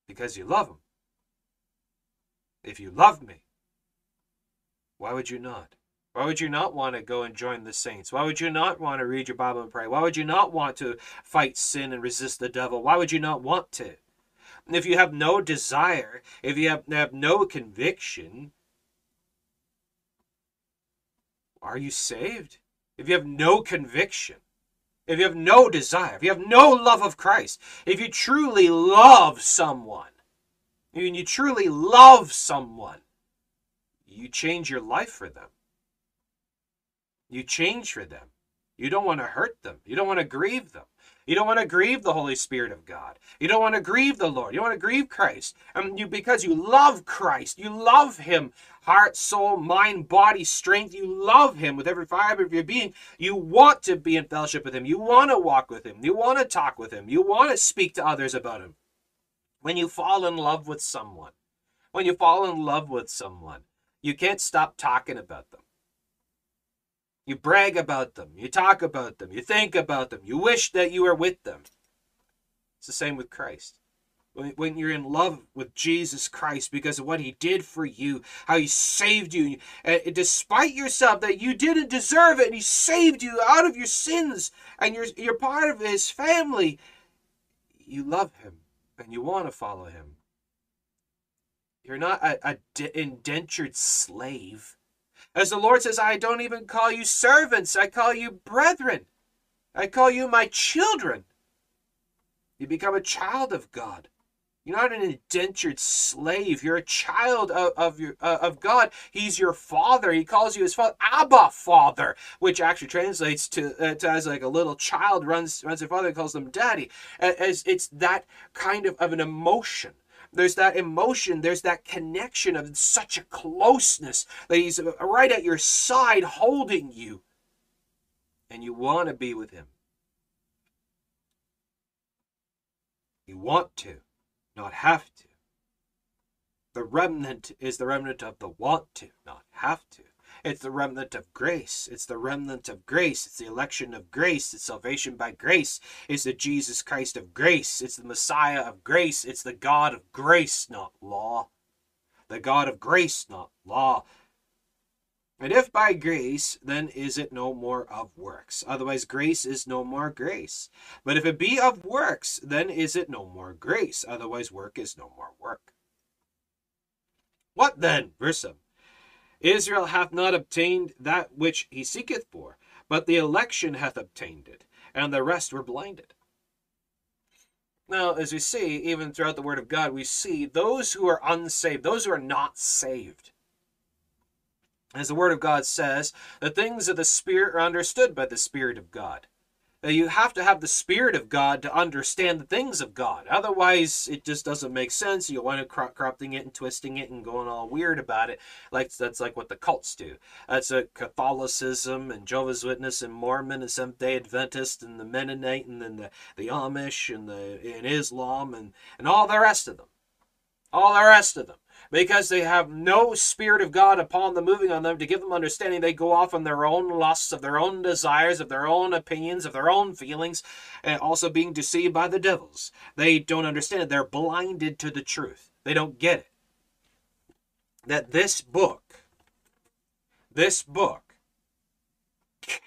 because you love him. If you loved me, why would you not? Why would you not want to go and join the saints? Why would you not want to read your Bible and pray? Why would you not want to fight sin and resist the devil? Why would you not want to? And if you have no desire, if you have no conviction, are you saved? If you have no conviction, if you have no desire, if you have no love of Christ, if you truly love someone, and you truly love someone, you change your life for them. You change for them. You don't want to hurt them. You don't want to grieve them. You don't want to grieve the Holy Spirit of God. You don't want to grieve the Lord. You don't want to grieve Christ. And you, because you love Christ, you love him, heart, soul, mind, body, strength. You love him with every fiber of your being. You want to be in fellowship with him. You want to walk with him. You want to talk with him. You want to speak to others about him. When you fall in love with someone, when you fall in love with someone, you can't stop talking about them. You brag about them. You talk about them. You think about them. You wish that you were with them. It's the same with Christ. When you're in love with Jesus Christ because of what he did for you, how he saved you, and despite yourself that you didn't deserve it, and he saved you out of your sins, and you're part of his family, you love him. And you want to follow him. You're not an indentured slave. As the Lord says, I don't even call you servants. I call you brethren. I call you my children. You become a child of God. You're not an indentured slave. You're a child of God. He's your father. He calls you his father. Abba, father, which actually translates to as like a little child runs their father and calls them daddy. As it's that kind of an emotion. There's that emotion. There's that connection of such a closeness that he's right at your side holding you. And you want to be with him. You want to. Not have to. The remnant is the remnant of the want to, not have to. It's the remnant of grace. It's the remnant of grace. It's the election of grace. It's salvation by grace. It's the Jesus Christ of grace. It's the Messiah of grace. It's the God of grace, not law. The God of grace, not law. And if by grace, then is it no more of works. Otherwise, grace is no more grace. But if it be of works, then is it no more grace. Otherwise, work is no more work. What then? Verse 7. Israel hath not obtained that which he seeketh for, but the election hath obtained it, and the rest were blinded. Now, as we see, even throughout the Word of God, we see those who are unsaved, those who are not saved. As the Word of God says, the things of the Spirit are understood by the Spirit of God. Now, you have to have the Spirit of God to understand the things of God. Otherwise, it just doesn't make sense. You'll wind up corrupting it and twisting it and going all weird about it. That's like what the cults do. That's Catholicism and Jehovah's Witness and Mormon and Seventh-day Adventist and the Mennonite and then the Amish and Islam and all the rest of them. All the rest of them. Because they have no Spirit of God upon them, moving on them to give them understanding, they go off on their own lusts, of their own desires, of their own opinions, of their own feelings, and also being deceived by the devils. They don't understand it. They're blinded to the truth. They don't get it. That this book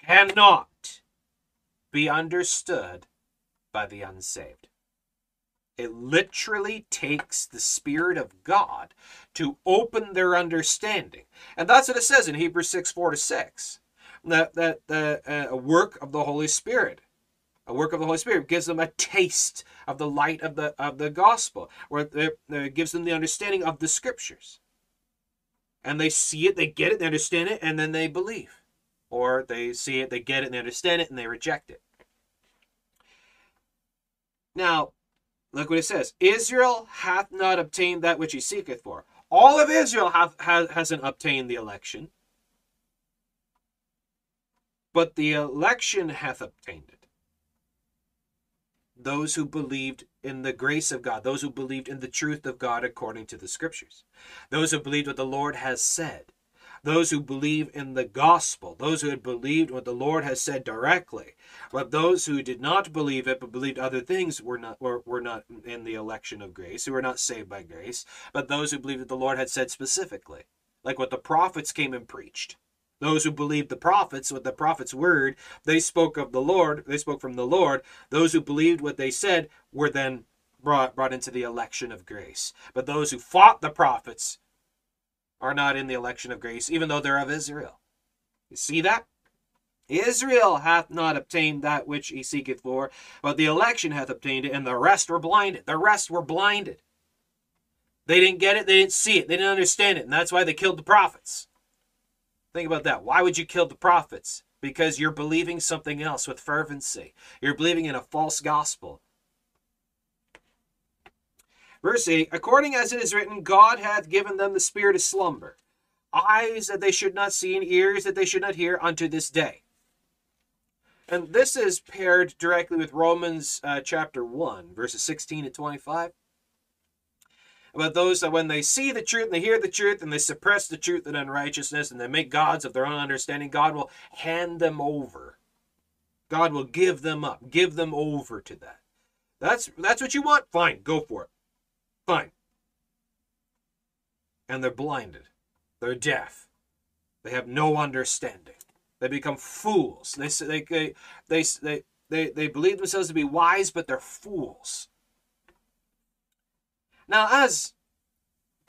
cannot be understood by the unsaved. It literally takes the Spirit of God to open their understanding. And that's what it says in Hebrews 6:4-6. That a work of the Holy Spirit. A work of the Holy Spirit gives them a taste of the light of the gospel. Or it gives them the understanding of the scriptures. And they see it, they get it, they understand it, and then they believe. Or they see it, they get it, and they understand it, and they reject it. Now, look what it says. Israel hath not obtained that which he seeketh for. All of Israel hasn't obtained the election. But the election hath obtained it. Those who believed in the grace of God. Those who believed in the truth of God according to the scriptures. Those who believed what the Lord has said. those who believe in the gospel, those who had believed what the Lord has said directly. But those who did not believe it but believed other things were not in the election of grace, who were not saved by grace, but those who believed that the Lord had said specifically, like what the prophets came and preached. Those who believed the prophets, what the prophets' word, they spoke of the Lord, they spoke from the Lord. Those who believed what they said were then brought into the election of grace. But those who fought the prophets are not in the election of grace, even though they're of Israel. You see that? Israel hath not obtained that which he seeketh for, but the election hath obtained it, and the rest were blinded. The rest were blinded. They didn't get it, they didn't see it, they didn't understand it, and that's why they killed the prophets. Think about that. Why would you kill the prophets? Because you're believing something else with fervency. You're believing in a false gospel. Verse 8, according as it is written, God hath given them the spirit of slumber, eyes that they should not see, and ears that they should not hear unto this day. And this is paired directly with Romans chapter 1, verses 16 to 25. About those that when they see the truth and they hear the truth and they suppress the truth and unrighteousness and they make gods of their own understanding, God will hand them over. God will give them up, give them over to that. That's what you want? Fine, go for it. Fine. And they're blinded. They're deaf. They have no understanding. They become fools. They believe themselves to be wise, but they're fools. Now, as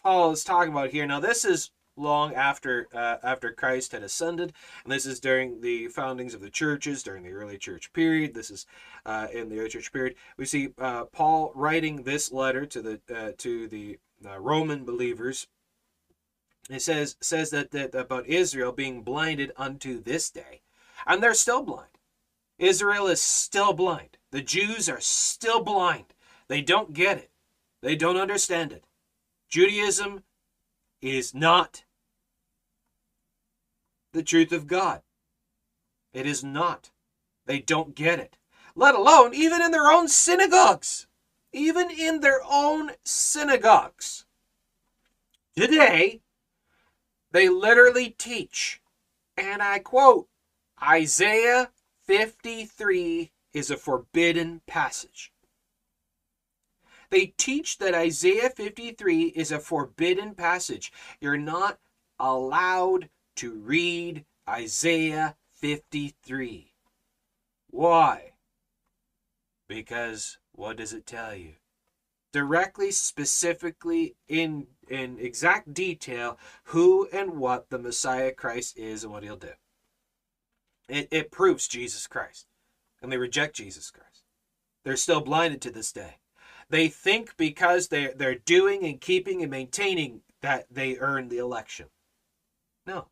Paul is talking about here, now this is long after Christ had ascended, and this is during the foundings of the churches, during the early church period. This is in the early church period. We see Paul writing this letter to the Roman believers. It says that about Israel being blinded unto this day, and they're still blind. Israel is still blind. The Jews are still blind. They don't get it. They don't understand it. Judaism is not the truth of God. It is not. They don't get it. Let alone even in their own synagogues. Even in their own synagogues. Today, they literally teach, and I quote, Isaiah 53 is a forbidden passage. They teach that Isaiah 53 is a forbidden passage. You're not allowed to read Isaiah 53. Why? Because what does it tell you? Directly, specifically, in exact detail, who and what the Messiah Christ is and what he'll do. It proves Jesus Christ. And they reject Jesus Christ. They're still blinded to this day. They think because they're doing and keeping and maintaining that they earn the election. No.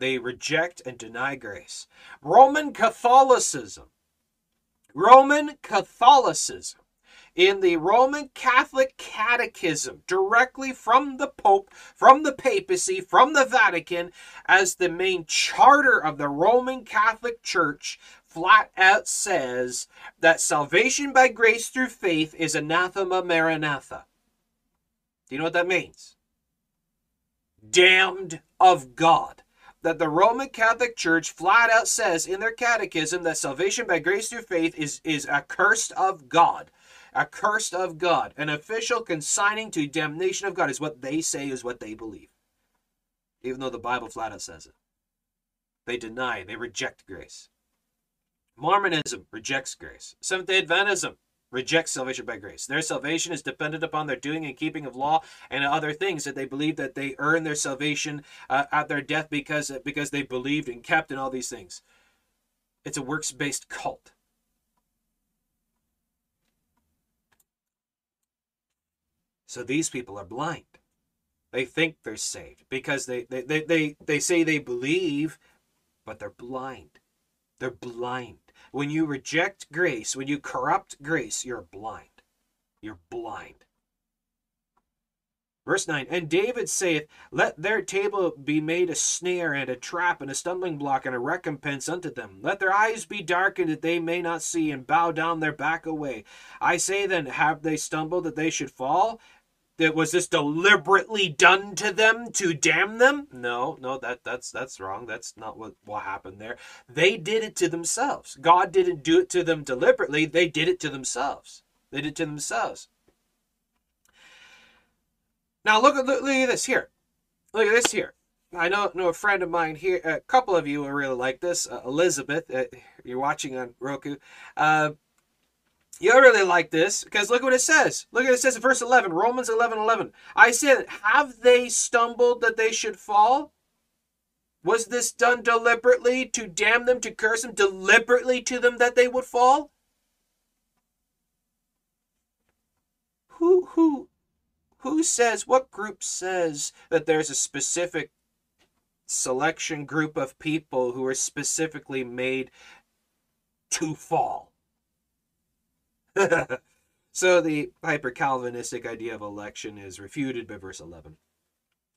They reject and deny grace. Roman Catholicism. In the Roman Catholic Catechism, directly from the Pope, from the papacy, from the Vatican, as the main charter of the Roman Catholic Church, flat out says that salvation by grace through faith is anathema maranatha. Do you know what that means? Damned of God. That the Roman Catholic Church flat out says in their catechism that salvation by grace through faith is accursed of God. Accursed of God, an official consigning to damnation of God, is what they say, is what they believe. Even though the Bible flat out says it. They deny, they reject grace. Mormonism rejects grace. Seventh-day Adventism rejects salvation by grace. Their salvation is dependent upon their doing and keeping of law and other things, that they believe that they earn their salvation at their death because they believed and kept and all these things. It's a works-based cult. So these people are blind. They think they're saved because they say they believe, but they're blind. They're blind. When you reject grace, when you corrupt grace, you're blind. You're blind. Verse 9, and David saith, let their table be made a snare and a trap and a stumbling block and a recompense unto them. Let their eyes be darkened that they may not see, and bow down their back away. I say then, have they stumbled that they should fall? Was this deliberately done to them to damn them? No, that's wrong. That's not what happened there. They did it to themselves. God didn't do it to them deliberately. They did it to themselves. They did it to themselves. Now look at this here. Look at this here. I know a friend of mine here. A couple of you will really like this. Elizabeth, you're watching on Roku. You'll really like this, because look what it says. Look at it says in verse 11, Romans 11:11. I said, have they stumbled that they should fall? Was this done deliberately to damn them, to curse them, deliberately to them that they would fall? Who says, what group says that there's a specific selection group of people who are specifically made to fall? So the hyper-Calvinistic idea of election is refuted by verse 11.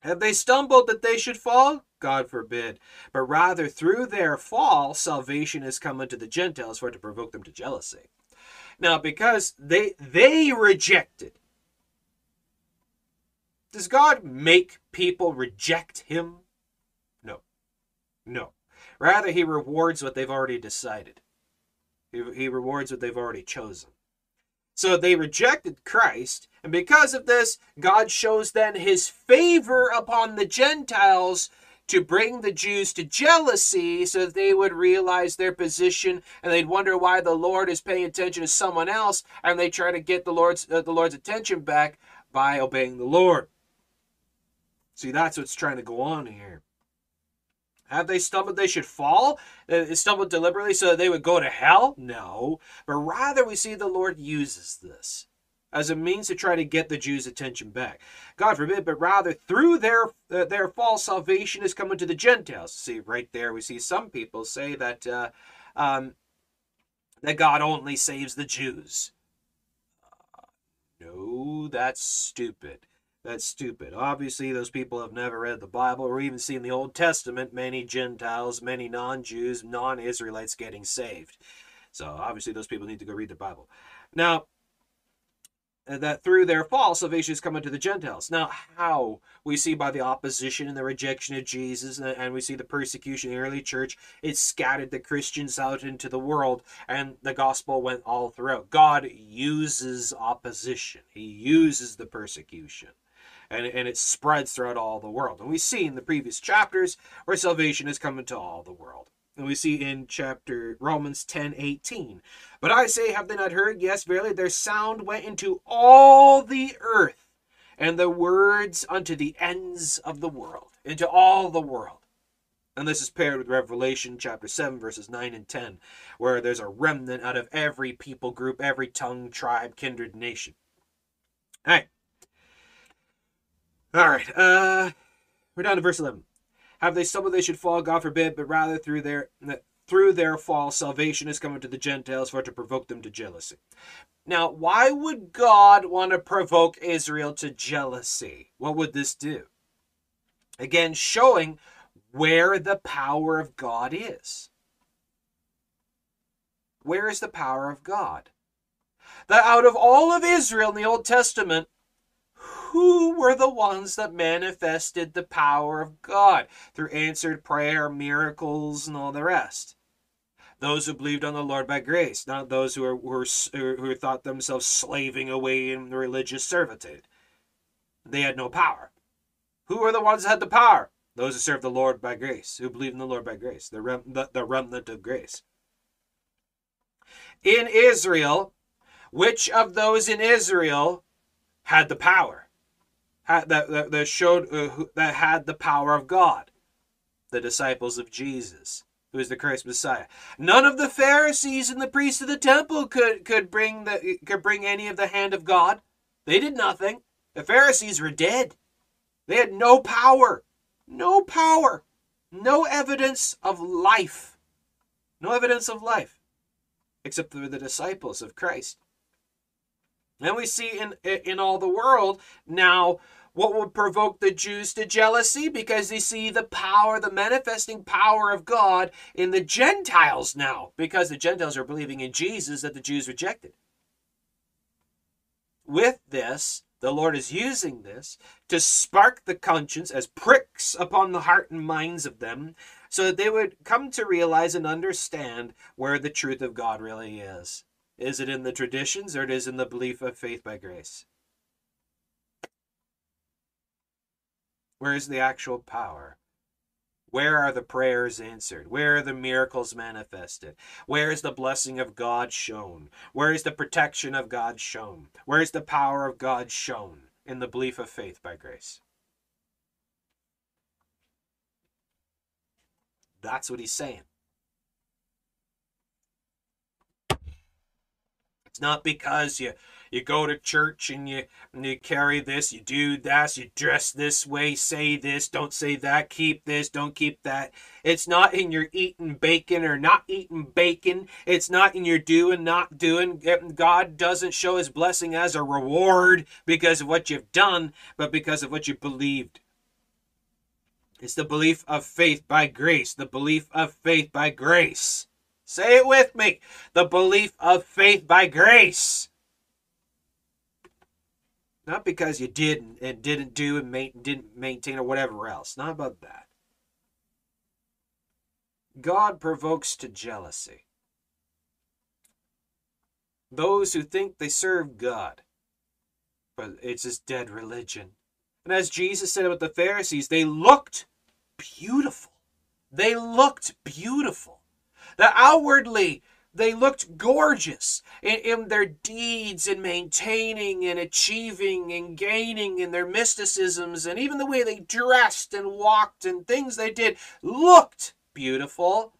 Have they stumbled that they should fall? God forbid. But rather through their fall, salvation has come unto the Gentiles for to provoke them to jealousy. Now, because they rejected. Does God make people reject him? No. Rather, he rewards what they've already decided. He rewards what they've already chosen. So they rejected Christ, and because of this, God shows then his favor upon the Gentiles to bring the Jews to jealousy so that they would realize their position, and they'd wonder why the Lord is paying attention to someone else, and they try to get the Lord's attention back by obeying the Lord. See, that's what's trying to go on here. Have they stumbled they should fall? They stumbled deliberately so that they would go to hell? No. But rather we see the Lord uses this as a means to try to get the Jews' attention back. God forbid, but rather through their fall, salvation is coming to the Gentiles. See, right there we see some people say that, that God only saves the Jews. No, that's stupid. That's stupid. Obviously, those people have never read the Bible or even seen the Old Testament. Many Gentiles, many non-Jews, non-Israelites getting saved. So obviously, those people need to go read the Bible. Now, that through their fall, salvation is coming to the Gentiles. Now, how? We see by the opposition and the rejection of Jesus, and we see the persecution in the early church. It scattered the Christians out into the world, and the gospel went all throughout. God uses opposition. He uses the persecution. And it spreads throughout all the world. And we see in the previous chapters where salvation is coming to all the world. And we see in chapter Romans 10:18. But I say, have they not heard? Yes, verily, their sound went into all the earth, and their words unto the ends of the world, into all the world. And this is paired with Revelation chapter 7, verses 9 and 10, where there's a remnant out of every people group, every tongue, tribe, kindred, nation. All right. We're down to verse 11. Have they stumbled they should fall? God forbid, but rather through their fall, salvation is coming to the Gentiles for to provoke them to jealousy. Now, why would God want to provoke Israel to jealousy? What would this do? Again, showing where the power of God is. Where is the power of God? That out of all of Israel in the Old Testament, who were the ones that manifested the power of God through answered prayer, miracles, and all the rest? Those who believed on the Lord by grace, not those who thought themselves slaving away in religious servitude. They had no power. Who were the ones that had the power? Those who served the Lord by grace, who believed in the Lord by grace, the remnant of grace. In Israel, which of those in Israel had the power, that had the power of God? The disciples of Jesus, who is the Christ Messiah. None of the Pharisees and the priests of the temple could bring any of the hand of God. They did nothing. The Pharisees were dead. They had no power, no evidence of life, except for the disciples of Christ. And we see in all the world now what would provoke the Jews to jealousy, because they see the power, the manifesting power of God in the Gentiles now, because the Gentiles are believing in Jesus that the Jews rejected. With this, The Lord is using this to spark the conscience as pricks upon the heart and minds of them, so that they would come to realize and understand where the truth of God really is. Is it in the traditions, or it is in the belief of faith by grace? Where is the actual power? Where are the prayers answered? Where are the miracles manifested? Where is the blessing of God shown? Where is the protection of God shown? Where is the power of God shown? In the belief of faith by grace. That's what he's saying. It's not because you go to church and you carry this, you do that, you dress this way, say this, don't say that, keep this, don't keep that. It's not in your eating bacon or not eating bacon. It's not in your doing, not doing. God doesn't show his blessing as a reward because of what you've done, but because of what you believed. It's the belief of faith by grace. The belief of faith by grace. Say it with me. The belief of faith by grace. Not because you didn't and didn't do and didn't maintain or whatever else. Not about that. God provokes to jealousy those who think they serve God, but it's just dead religion. And as Jesus said about the Pharisees, they looked beautiful. They looked beautiful. That outwardly, they looked gorgeous in their deeds and maintaining and achieving and gaining in their mysticisms, and even the way they dressed and walked and things they did looked beautiful.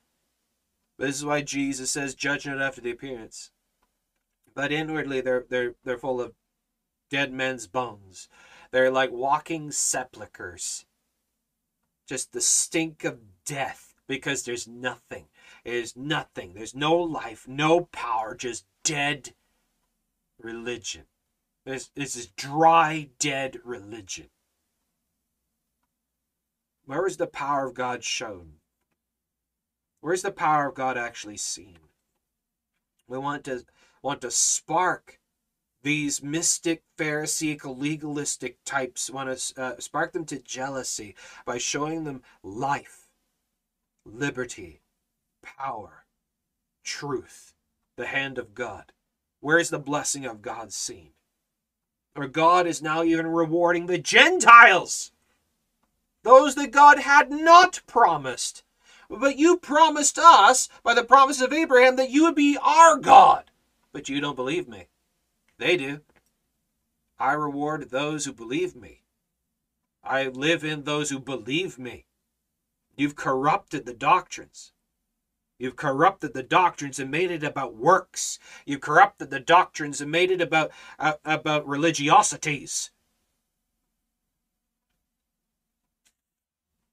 This is why Jesus says, judge not after the appearance. But inwardly, they're full of dead men's bones. They're like walking sepulchers. Just the stink of death, because there's nothing. It is nothing. There's no life, no power, just dead religion. This is dry, dead religion. Where is the power of God shown? Where is the power of God actually seen? We want to spark these mystic, Pharisaical, legalistic types. Want to spark them to jealousy by showing them life, liberty, power, truth, the hand of God. Where is the blessing of God seen? Or God is now even rewarding the Gentiles, those that God had not promised. But you promised us by the promise of Abraham that you would be our God. But you don't believe me. They do. I reward those who believe me. I live in those who believe me. You've corrupted the doctrines. You've corrupted the doctrines and made it about works. You've corrupted the doctrines and made it about religiosities.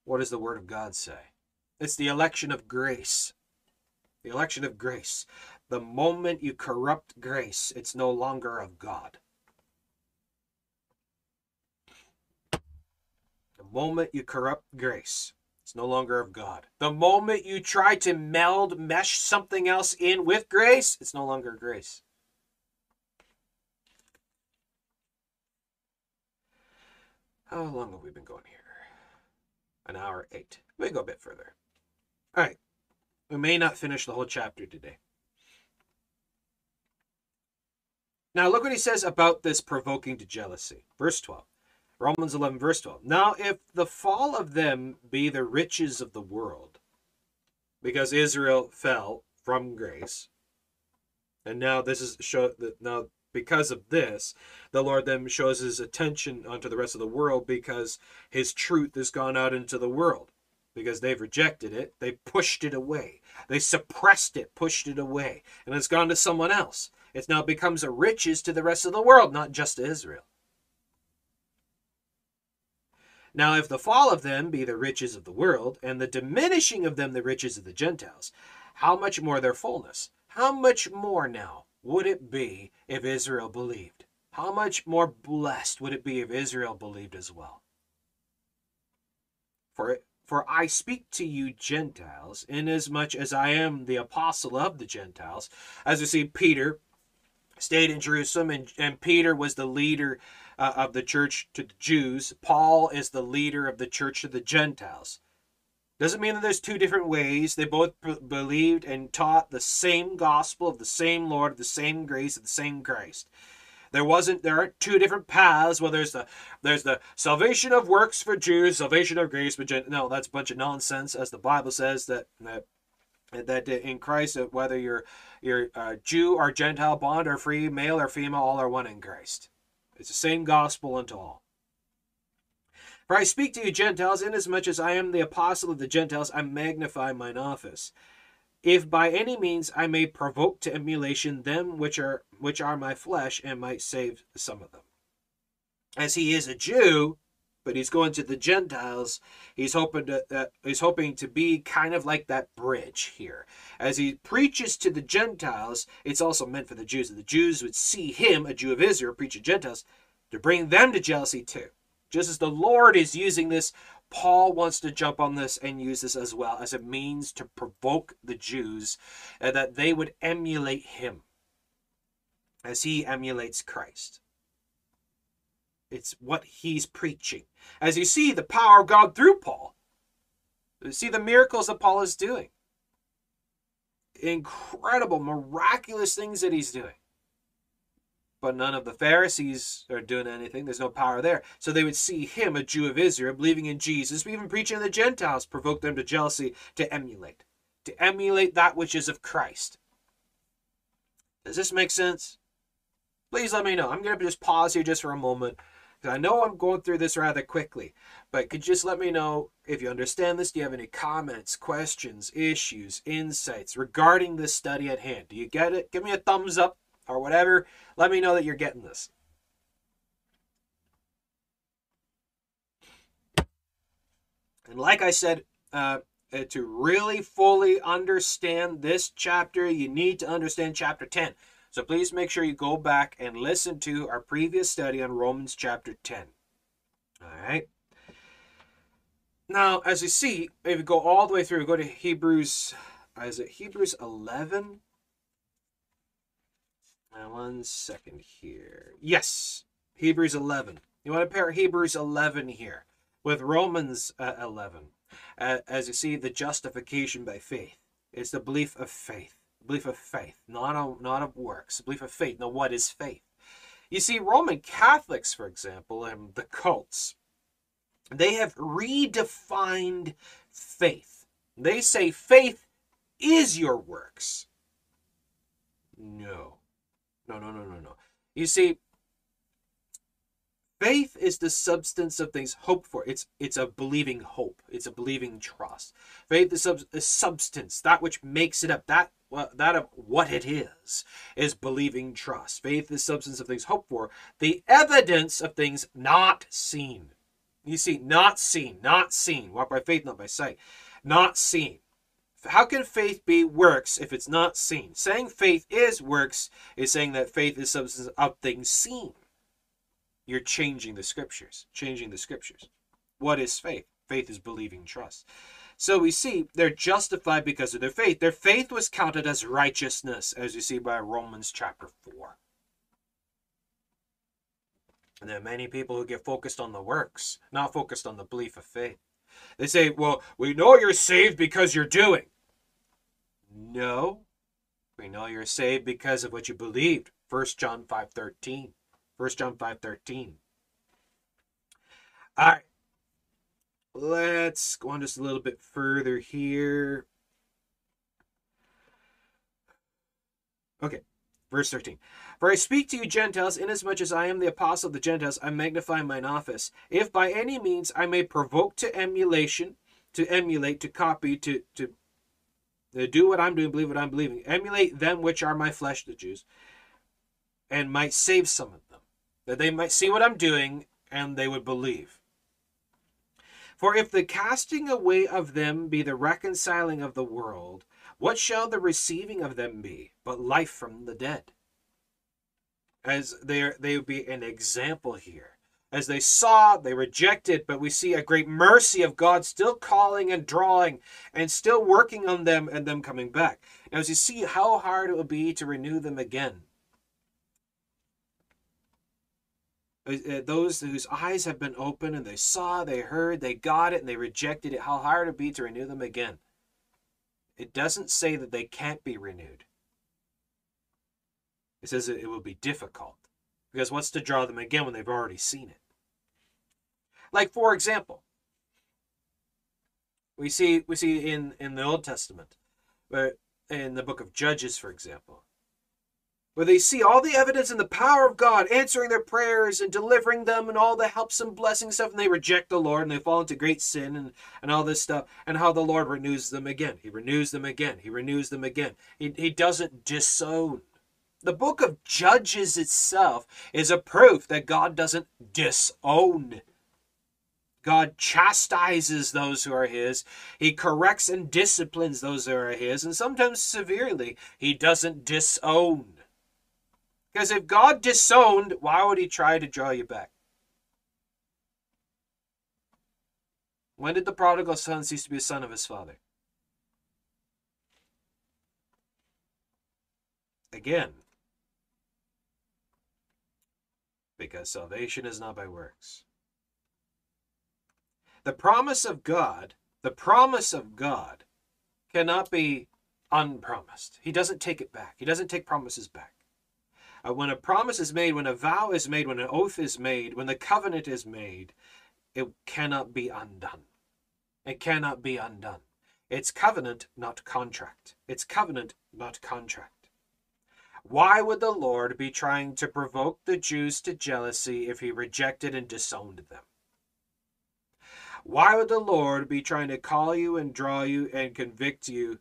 What does the Word of God say? It's the election of grace. The election of grace. The moment you corrupt grace, it's no longer of God. The moment you corrupt grace, it's no longer of God. The moment you try to mesh something else in with grace, it's no longer grace. How long have we been going here? An hour 8. We go a bit further. All right. We may not finish the whole chapter today. Now look what he says about this provoking to jealousy. Verse 12. Romans 11, verse 12. Now, if the fall of them be the riches of the world, because Israel fell from grace, and now this is now because of this, the Lord then shows his attention unto the rest of the world, because his truth has gone out into the world, because they've rejected it, they pushed it away, they suppressed it, pushed it away, and it's gone to someone else. It now becomes a riches to the rest of the world, not just to Israel. Now, if the fall of them be the riches of the world, and the diminishing of them the riches of the Gentiles, how much more their fullness? How much more now would it be if Israel believed? How much more blessed would it be if Israel believed as well? For I speak to you Gentiles, inasmuch as I am the apostle of the Gentiles. As we see, Peter stayed in Jerusalem, and Peter was the leader of the church to the Jews. Paul is the leader of the church to the Gentiles. Doesn't mean that there's two different ways. They both believed and taught the same gospel of the same Lord, of the same grace, of the same Christ. There aren't two different paths. Well, there's the salvation of works for Jews, salvation of grace for Gentiles. No, that's a bunch of nonsense, as the Bible says that in Christ, whether you're Jew or Gentile, bond or free, male or female, all are one in Christ. It's the same gospel unto all. For I speak to you Gentiles, inasmuch as I am the apostle of the Gentiles, I magnify mine office, if by any means I may provoke to emulation them which are my flesh, and might save some of them. As he is a Jew, but he's going to the Gentiles, he's hoping to be kind of like that bridge here. As he preaches to the Gentiles, it's also meant for the Jews. The Jews would see him, a Jew of Israel, preach to Gentiles, to bring them to jealousy too. Just as the Lord is using this, Paul wants to jump on this and use this as well as a means to provoke the Jews, that they would emulate him as he emulates Christ. It's what he's preaching. As you see the power of God through Paul, you see the miracles that Paul is doing. Incredible, miraculous things that he's doing. But none of the Pharisees are doing anything. There's no power there. So they would see him, a Jew of Israel, believing in Jesus, even preaching to the Gentiles, provoke them to jealousy, to emulate that which is of Christ. Does this make sense? Please let me know. I'm going to just pause here just for a moment, because I know I'm going through this rather quickly. But could you just let me know if you understand this? Do you have any comments, questions, issues, insights regarding this study at hand? Do you get it? Give me a thumbs up, or whatever. Let me know that you're getting this. And like I said, to really fully understand this chapter, you need to understand chapter 10. So please make sure you go back and listen to our previous study on Romans chapter 10. All right. Now, as you see, if you go all the way through, go to Hebrews, is it Hebrews 11? Now, one second here. Yes, Hebrews 11. You want to pair Hebrews 11 here with Romans 11. As you see, the justification by faith. It's the belief of faith. Belief of faith, not of works. Belief of faith. Now, what is faith? You see, Roman Catholics, for example, and the cults, they have redefined faith. They say faith is your works. No. You see, faith is the substance of things hoped for. It's a believing hope. It's a believing trust. Faith is a substance, that which makes it up. That of what it is believing trust. Faith is substance of things hoped for, the evidence of things not seen. You see, not seen. Walk by faith, not by sight. Not seen. How can faith be works if it's not seen? Saying faith is works is saying that faith is substance of things seen. You're changing the scriptures. What is faith? Faith is believing trust. So we see they're justified because of their faith. Their faith was counted as righteousness, as you see by Romans chapter 4. And there are many people who get focused on the works, not focused on the belief of faith. They say, well, we know you're saved because you're doing. No, we know you're saved because of what you believed. 1 John 5:13. 1 John 5:13. All right. Let's go on just a little bit further here. Okay. Verse 13. For I speak to you Gentiles, inasmuch as I am the apostle of the Gentiles, I magnify mine office, if by any means I may provoke to emulation, to do what I'm doing, believe what I'm believing, emulate them which are my flesh, the Jews, and might save some of them, that they might see what I'm doing, and they would believe. For if the casting away of them be the reconciling of the world, what shall the receiving of them be but life from the dead? As they would be an example here. As they saw, they rejected, but we see a great mercy of God still calling and drawing and still working on them and them coming back. Now, as you see how hard it will be to renew them again. those whose eyes have been opened, and they saw, they heard, they got it, and they rejected it, how hard it would be to renew them again. It doesn't say that they can't be renewed. It says that it will be difficult. Because what's to draw them again when they've already seen it? Like, for example, we see in the Old Testament, where in the book of Judges, for example, where they see all the evidence and the power of God answering their prayers and delivering them and all the helps and blessings stuff, and they reject the Lord and they fall into great sin and all this stuff, and how the Lord renews them again. He renews them again. He renews them again. He doesn't disown. The book of Judges itself is a proof that God doesn't disown. God chastises those who are his. He corrects and disciplines those who are his, and sometimes severely. He doesn't disown. Because if God disowned, why would he try to draw you back? When did the prodigal son cease to be a son of his father? Again, because salvation is not by works. The promise of God cannot be unpromised. He doesn't take it back. He doesn't take promises back. When a promise is made, when a vow is made, when an oath is made, when the covenant is made, it cannot be undone. It cannot be undone. It's covenant, not contract. It's covenant, not contract. Why would the Lord be trying to provoke the Jews to jealousy if he rejected and disowned them? Why would the Lord be trying to call you and draw you and convict you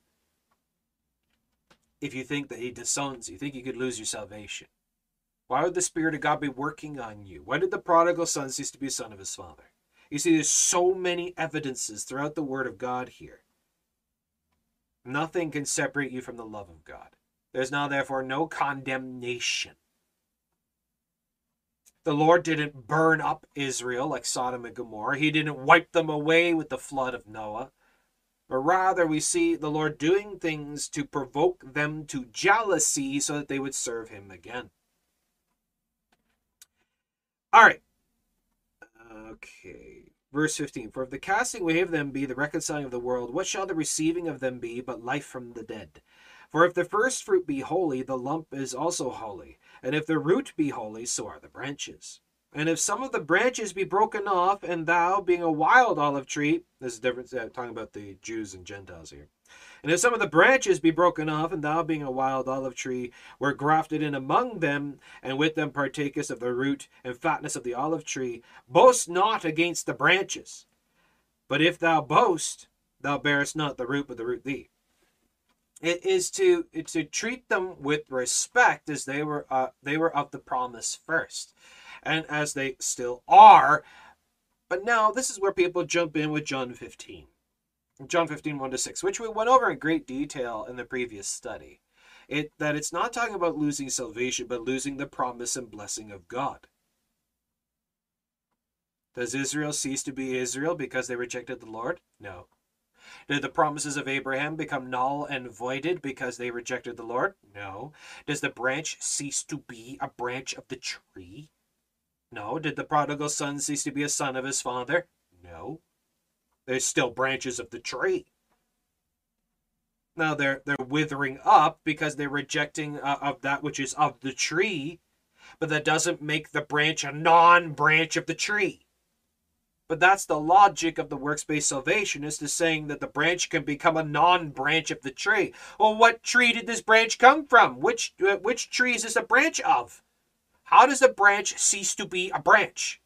if you think that he disowns you? You think you could lose your salvation? Why would the Spirit of God be working on you? Why did the prodigal son cease to be a son of his father? You see, there's so many evidences throughout the Word of God here. Nothing can separate you from the love of God. There's now, therefore, no condemnation. The Lord didn't burn up Israel like Sodom and Gomorrah. He didn't wipe them away with the flood of Noah. But rather, we see the Lord doing things to provoke them to jealousy so that they would serve him again. All right. Okay. Verse 15. For if the casting away of them be the reconciling of the world, what shall the receiving of them be but life from the dead? For if the first fruit be holy, the lump is also holy. And if the root be holy, so are the branches. And if some of the branches be broken off, and thou, being a wild olive tree... This is different, talking about the Jews and Gentiles here. And if some of the branches be broken off, and thou, being a wild olive tree, were grafted in among them, and with them partakest of the root and fatness of the olive tree, boast not against the branches. But if thou boast, thou bearest not the root, but the root thee. It is to treat them with respect, as they were of the promise first, and as they still are. But now this is where people jump in with John 15. John 15, 1-6, which we went over in great detail in the previous study. That it's not talking about losing salvation, but losing the promise and blessing of God. Does Israel cease to be Israel because they rejected the Lord? No. Did the promises of Abraham become null and voided because they rejected the Lord? No. Does the branch cease to be a branch of the tree? No. Did the prodigal son cease to be a son of his father? No. There's still branches of the tree. Now they're withering up because they're rejecting of that which is of the tree, but that doesn't make the branch a non-branch of the tree. But that's the logic of the works-based salvation, is to saying that the branch can become a non-branch of the tree. Well, what tree did this branch come from? Which tree is this a branch of? How does a branch cease to be a branch?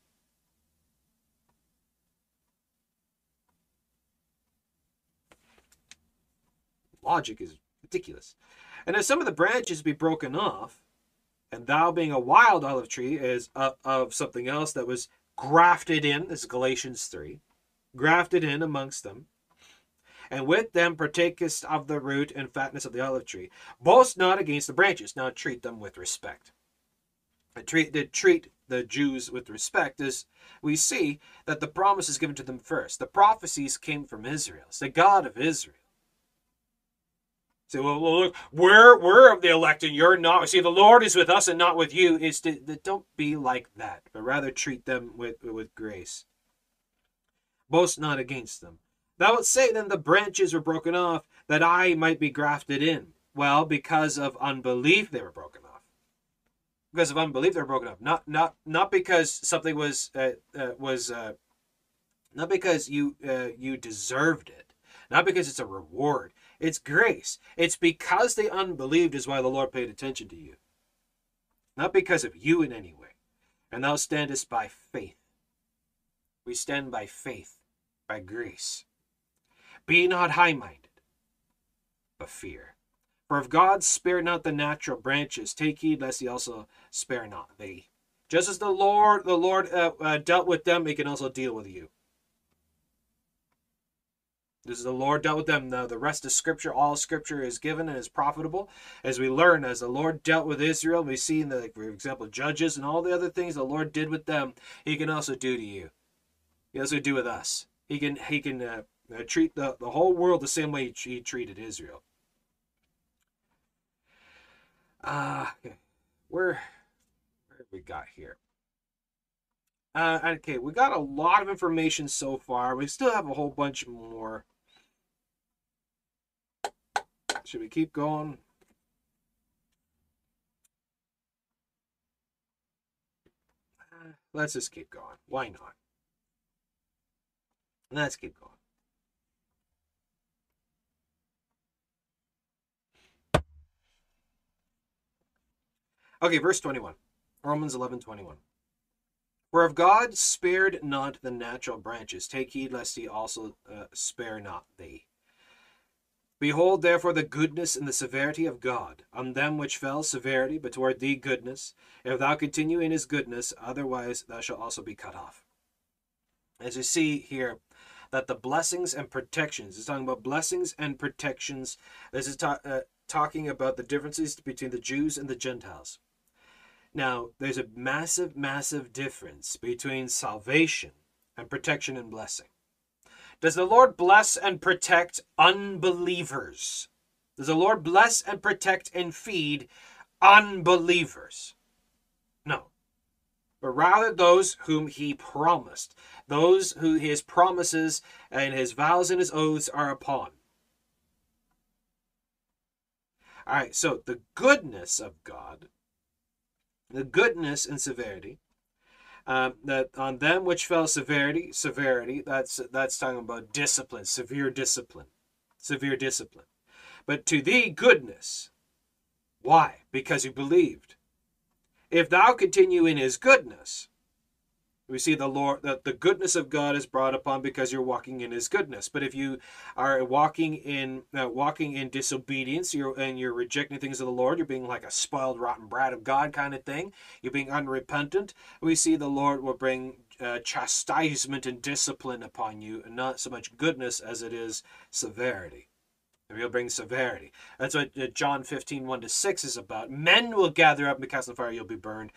Logic is ridiculous. And if some of the branches be broken off, and thou being a wild olive tree is of something else that was grafted in, this is Galatians 3, grafted in amongst them, and with them partakest of the root and fatness of the olive tree, boast not against the branches. Now treat them with respect. To treat the Jews with respect is, we see that the promise is given to them first. The prophecies came from Israel. It's the God of Israel. Say, well, look, we're of the elect and you're not. See, the Lord is with us and not with you. Is to, don't be like that, but rather treat them with grace. Boast not against them. Thou wilt say then, the branches were broken off, that I might be grafted in. Well, because of unbelief they were broken off. Because of unbelief they were broken off. Not because something was not because you deserved it. Not because it's a reward. It's grace. It's because they unbelieved is why the Lord paid attention to you. Not because of you in any way. And thou standest by faith. We stand by faith, by grace. Be not high-minded, but fear. For if God spare not the natural branches, take heed lest he also spare not thee. Just as the Lord dealt with them, he can also deal with you. This is the Lord dealt with them. Now the rest of Scripture, all Scripture is given and is profitable. As we learn, as the Lord dealt with Israel, we see in the, for example, Judges and all the other things the Lord did with them, he can also do to you. He also do with us. He can treat the whole world the same way he treated Israel. Okay. Where we got here? Okay, we got a lot of information so far. We still have a whole bunch more. Should we keep going? Let's just keep going. Why not? Let's keep going. Okay, verse 21. Romans 11:21. For if God spared not the natural branches, take heed lest he also spare not thee. Behold, therefore, the goodness and the severity of God. On them which fell, severity, but toward thee, goodness. If thou continue in his goodness, otherwise thou shalt also be cut off. As you see here, that the blessings and protections, it's talking about blessings and protections. This is talking about the differences between the Jews and the Gentiles. Now, there's a massive, massive difference between salvation and protection and blessing. Does the Lord bless and protect unbelievers? Does the Lord bless and protect and feed unbelievers? No. But rather those whom he promised. Those who his promises and his vows and his oaths are upon. All right, so the goodness of God, the goodness and severity, that on them which fell severity, that's talking about discipline, severe discipline. But to thee, goodness. Why? Because you believed. If thou continue in his goodness, we see the Lord, that the goodness of God is brought upon because you're walking in his goodness. But if you are walking in disobedience, you're rejecting things of the Lord, you're being like a spoiled, rotten brat of God kind of thing, you're being unrepentant, we see the Lord will bring chastisement and discipline upon you, and not so much goodness as it is severity. He'll bring severity. That's what John 15:1-6 is about. Men will gather up and be cast in the fire. You'll be burned.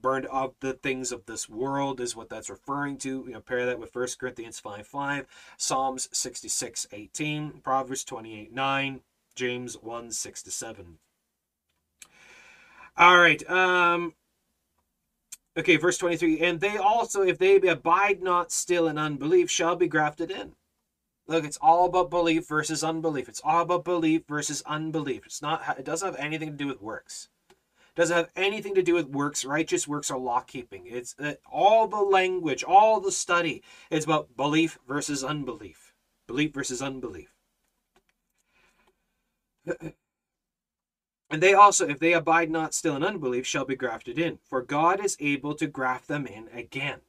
Burned of the things of this world is what that's referring to. You know, pair that with 1 Corinthians 5:5, Psalms 66:18, Proverbs 28:9, James 1:6-7. All right. Okay, verse 23. And they also, if they abide not still in unbelief, shall be grafted in. Look, it's all about belief versus unbelief. It's all about belief versus unbelief. It's not. It doesn't have anything to do with works. It doesn't have anything to do with works. Righteous works are law-keeping. It's all the language, all the study. It's about belief versus unbelief. Belief versus unbelief. And they also, if they abide not still in unbelief, shall be grafted in. For God is able to graft them in again.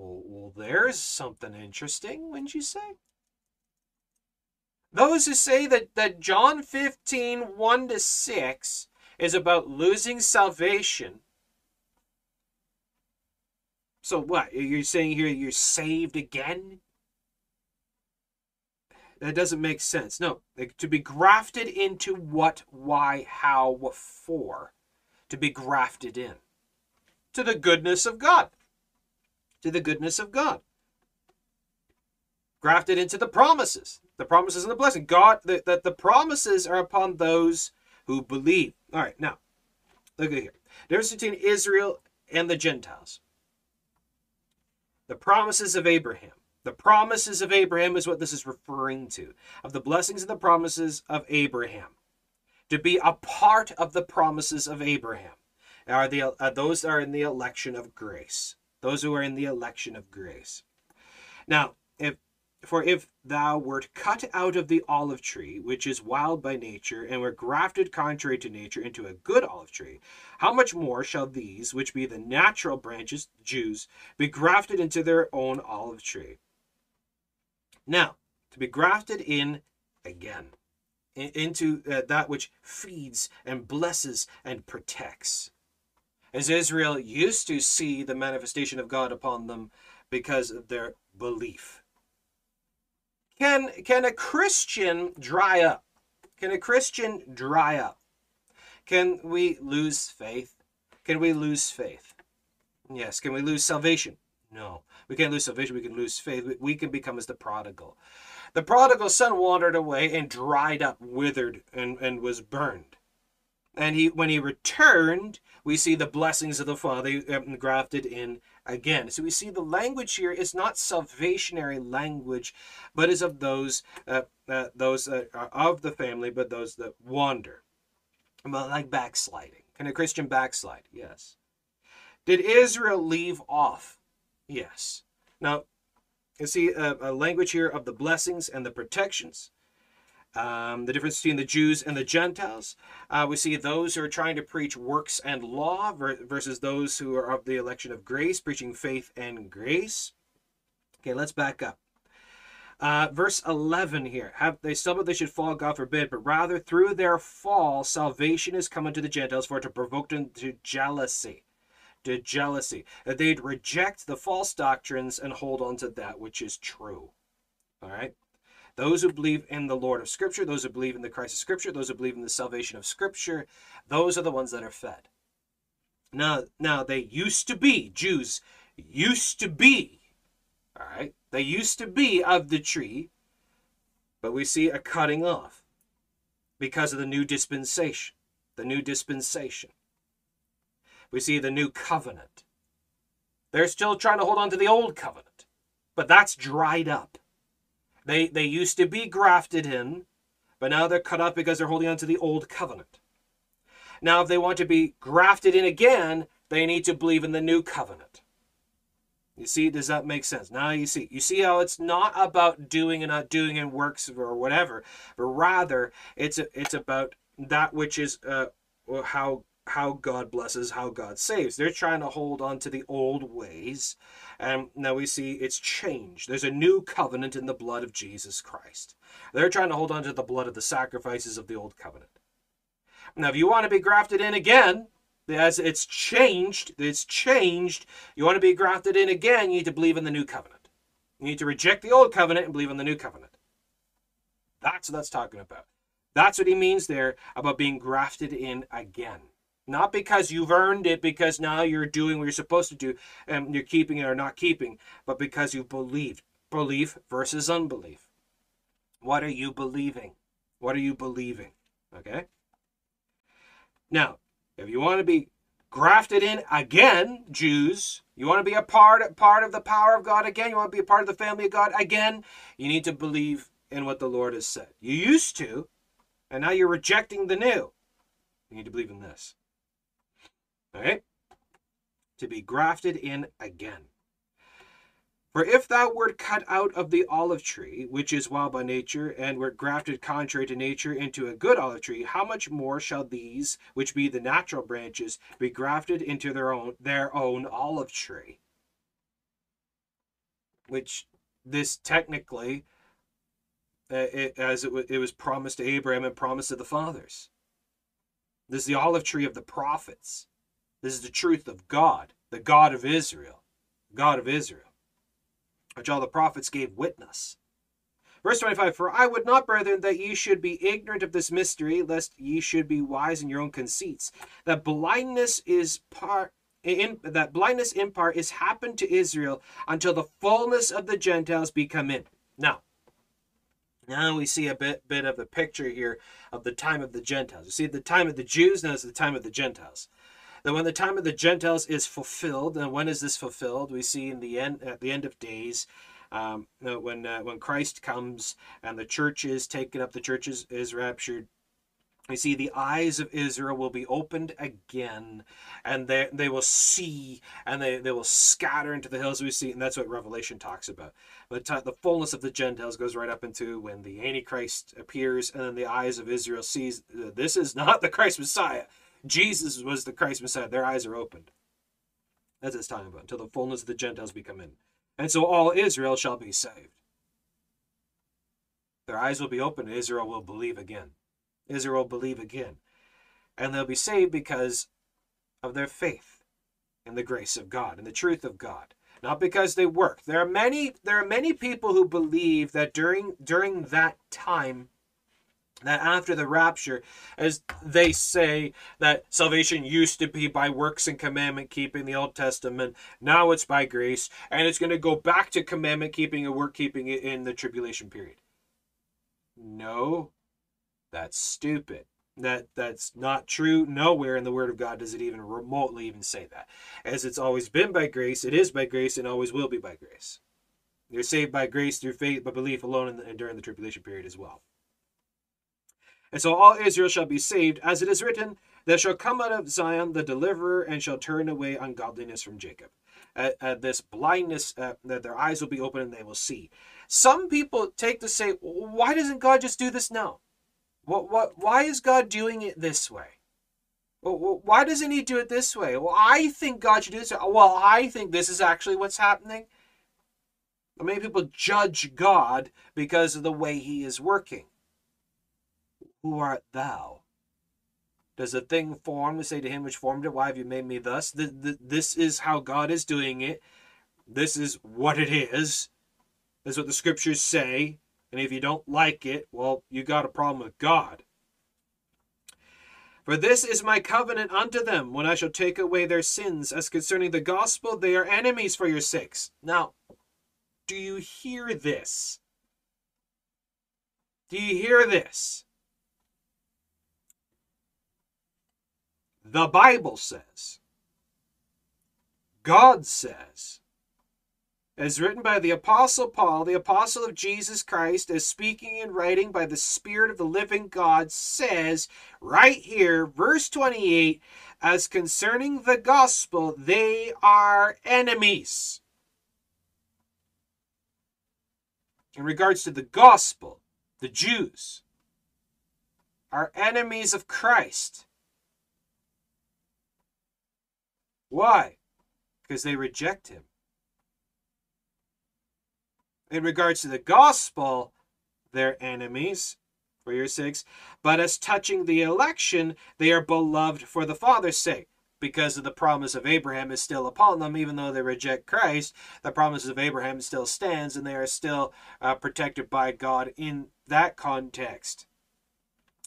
Well, there's something interesting, wouldn't you say? Those who say that John 15:1-6 is about losing salvation. So what? You're saying here you're saved again? That doesn't make sense. No. To be grafted into what, why, how, what for? To be grafted in. To the goodness of God. To the goodness of God. grafted into the promises and the blessing. God, that the promises are upon those who believe. All right, now, look at here. There's between Israel and the Gentiles. The promises of Abraham. The promises of Abraham is what this is referring to. Of the blessings and the promises of Abraham. To be a part of the promises of Abraham. Are the, those are in the election of grace. Those who are in the election of grace. Now, if thou wert cut out of the olive tree, which is wild by nature, and were grafted contrary to nature into a good olive tree, how much more shall these, which be the natural branches, Jews, be grafted into their own olive tree? Now, to be grafted in again, into that which feeds and blesses and protects. As Israel used to see the manifestation of God upon them because of their belief. Can a Christian dry up? Can a Christian dry up? Can we lose faith? Can we lose faith? Yes. Can we lose salvation? No. We can't lose salvation. We can lose faith. We can become as the prodigal. The prodigal son wandered away and dried up, withered, and was burned. And when he returned, we see the blessings of the Father grafted in again. So we see the language here is not salvationary language, but is of those that are of the family, but those that wander. Like backsliding. Can a Christian backslide? Yes. Did Israel leave off? Yes. Now, you see a language here of the blessings and the protections. The difference between the Jews and the Gentiles. We see those who are trying to preach works and law versus those who are of the election of grace, preaching faith and grace. Okay, let's back up. Verse 11 here. Have they stumbled, they should fall, God forbid, but rather through their fall, salvation is come unto the Gentiles, for to provoke them to jealousy. To jealousy. That they'd reject the false doctrines and hold on to that which is true. All right? Those who believe in the Lord of Scripture, those who believe in the Christ of Scripture, those who believe in the salvation of Scripture, those are the ones that are fed. Now they used to be, Jews used to be, all right? They used to be of the tree, but we see a cutting off because of the new dispensation. The new dispensation. We see the new covenant. They're still trying to hold on to the old covenant, but that's dried up. They used to be grafted in, but now they're cut up because they're holding on to the old covenant. Now, if they want to be grafted in again, they need to believe in the new covenant. You see, does that make sense? Now you see how it's not about doing and not doing and works or whatever, but rather it's about that which is how God blesses, how God saves. They're trying to hold on to the old ways. And now we see it's changed. There's a new covenant in the blood of Jesus Christ. They're trying to hold on to the blood of the sacrifices of the old covenant. Now, if you want to be grafted in again, as it's changed, you want to be grafted in again, you need to believe in the new covenant. You need to reject the old covenant and believe in the new covenant. That's what that's talking about. That's what he means there about being grafted in again. Not because you've earned it, because now you're doing what you're supposed to do, and you're keeping it or not keeping, but because you've believed. Belief versus unbelief. What are you believing? What are you believing? Okay? Now, if you want to be grafted in again, Jews, you want to be a part of the power of God again, you want to be a part of the family of God again, you need to believe in what the Lord has said. You used to, and now you're rejecting the new. You need to believe in this. All right? To be grafted in again. For if thou wert cut out of the olive tree, which is wild by nature, and wert grafted contrary to nature into a good olive tree, how much more shall these, which be the natural branches, be grafted into their own olive tree? Which this technically, it was promised to Abraham and promised to the fathers. This is the olive tree of the prophets. This is the truth of God, the God of Israel, which all the prophets gave witness. Verse 25, for I would not, brethren, that ye should be ignorant of this mystery, lest ye should be wise in your own conceits, that blindness in part is happened to Israel until the fullness of the Gentiles be come in. Now we see a bit of the picture here of the time of the Gentiles. You see the time of the Jews, now it's the time of the Gentiles. Then when the time of the Gentiles is fulfilled, and when is this fulfilled? We see in the end, at the end of days, when Christ comes and the church is taken up, the church is raptured. We see the eyes of Israel will be opened again, and they will see, and they will scatter into the hills. We see, and that's what Revelation talks about. The fullness of the Gentiles goes right up into when the Antichrist appears, and then the eyes of Israel sees, this is not the Christ Messiah. Jesus was the Christ Messiah. Their eyes are opened. That's what it's talking about, until the fullness of the Gentiles become in. And so all Israel shall be saved. Their eyes will be opened, and Israel will believe again. Israel believe again, and they'll be saved because of their faith in the grace of God and the truth of God, not because they worked. There are many people who believe that during that time, that after the rapture, as they say, that salvation used to be by works and commandment keeping, the Old Testament. Now it's by grace, and it's going to go back to commandment keeping and work keeping in the tribulation period. No. That's stupid. That's not true. Nowhere in the Word of God does it even remotely even say that. As it's always been by grace, it is by grace, and always will be by grace. You're saved by grace through faith, but belief alone, and during the tribulation period as well. And so all Israel shall be saved, as it is written, there shall come out of Zion the deliverer, and shall turn away ungodliness from Jacob. This blindness, that their eyes will be open, and they will see. Some people take to say, why doesn't God just do this now? Why is God doing it this way? Why doesn't he do it this way? Well, I think God should do this. Well, I think this is actually what's happening. Many people judge God because of the way he is working. Who art thou? Does a thing form to say to him which formed it, why have you made me thus? This is how God is doing it. This is what it is. This is what the scriptures say. And if you don't like it, well, you got a problem with God. For this is my covenant unto them, when I shall take away their sins. As concerning the gospel, they are enemies for your sakes. Now, do you hear this? Do you hear this? The Bible says, God says, as written by the Apostle Paul, the Apostle of Jesus Christ, as speaking and writing by the Spirit of the living God, says right here, verse 28, as concerning the gospel, they are enemies. In regards to the gospel, the Jews are enemies of Christ. Why? Because they reject him. In regards to the gospel, they're enemies for your sakes. But as touching the election, they are beloved for the Father's sake, because of the promise of Abraham is still upon them. Even though they reject Christ, the promise of Abraham still stands, and they are still protected by God in that context.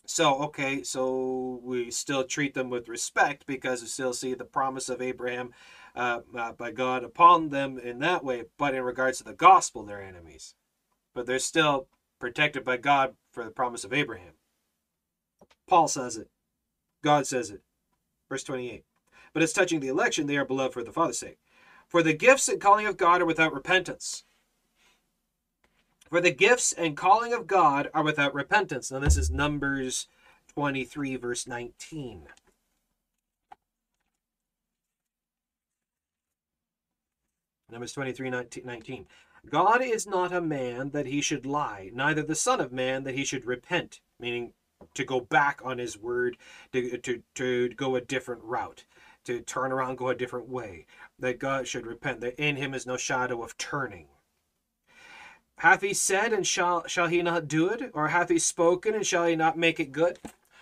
So, okay, so we still treat them with respect because we still see the promise of Abraham by God upon them in that way, but in regards to the gospel, they're enemies. But they're still protected by God for the promise of Abraham. Paul says it. God says it. Verse 28. But as touching the election, they are beloved for the Father's sake. For the gifts and calling of God are without repentance. For the gifts and calling of God are without repentance. Now this is Numbers 23, verse 19. Numbers 23, 19. God is not a man that he should lie, neither the son of man that he should repent, meaning to go back on his word, to go a different route, to turn around, go a different way, that God should repent, that in him is no shadow of turning. Hath he said, and shall he not do it? Or hath he spoken, and shall he not make it good?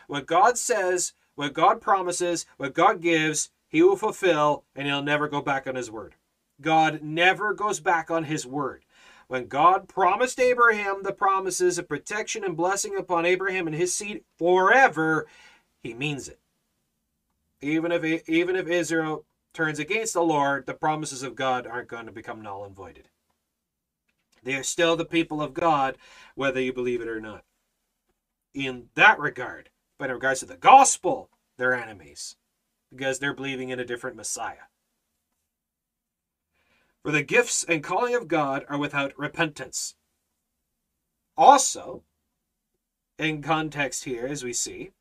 What God says, what God promises, what God gives, he will fulfill, and he'll never go back on his word. God never goes back on his word. When God promised Abraham the promises of protection and blessing upon Abraham and his seed forever, he means it. Even if Israel turns against the Lord, the promises of God aren't going to become null and voided. They are still the people of God, whether you believe it or not. In that regard, but in regards to the gospel, they're enemies, because they're believing in a different Messiah. For the gifts and calling of God are without repentance. Also, in context here, as we see,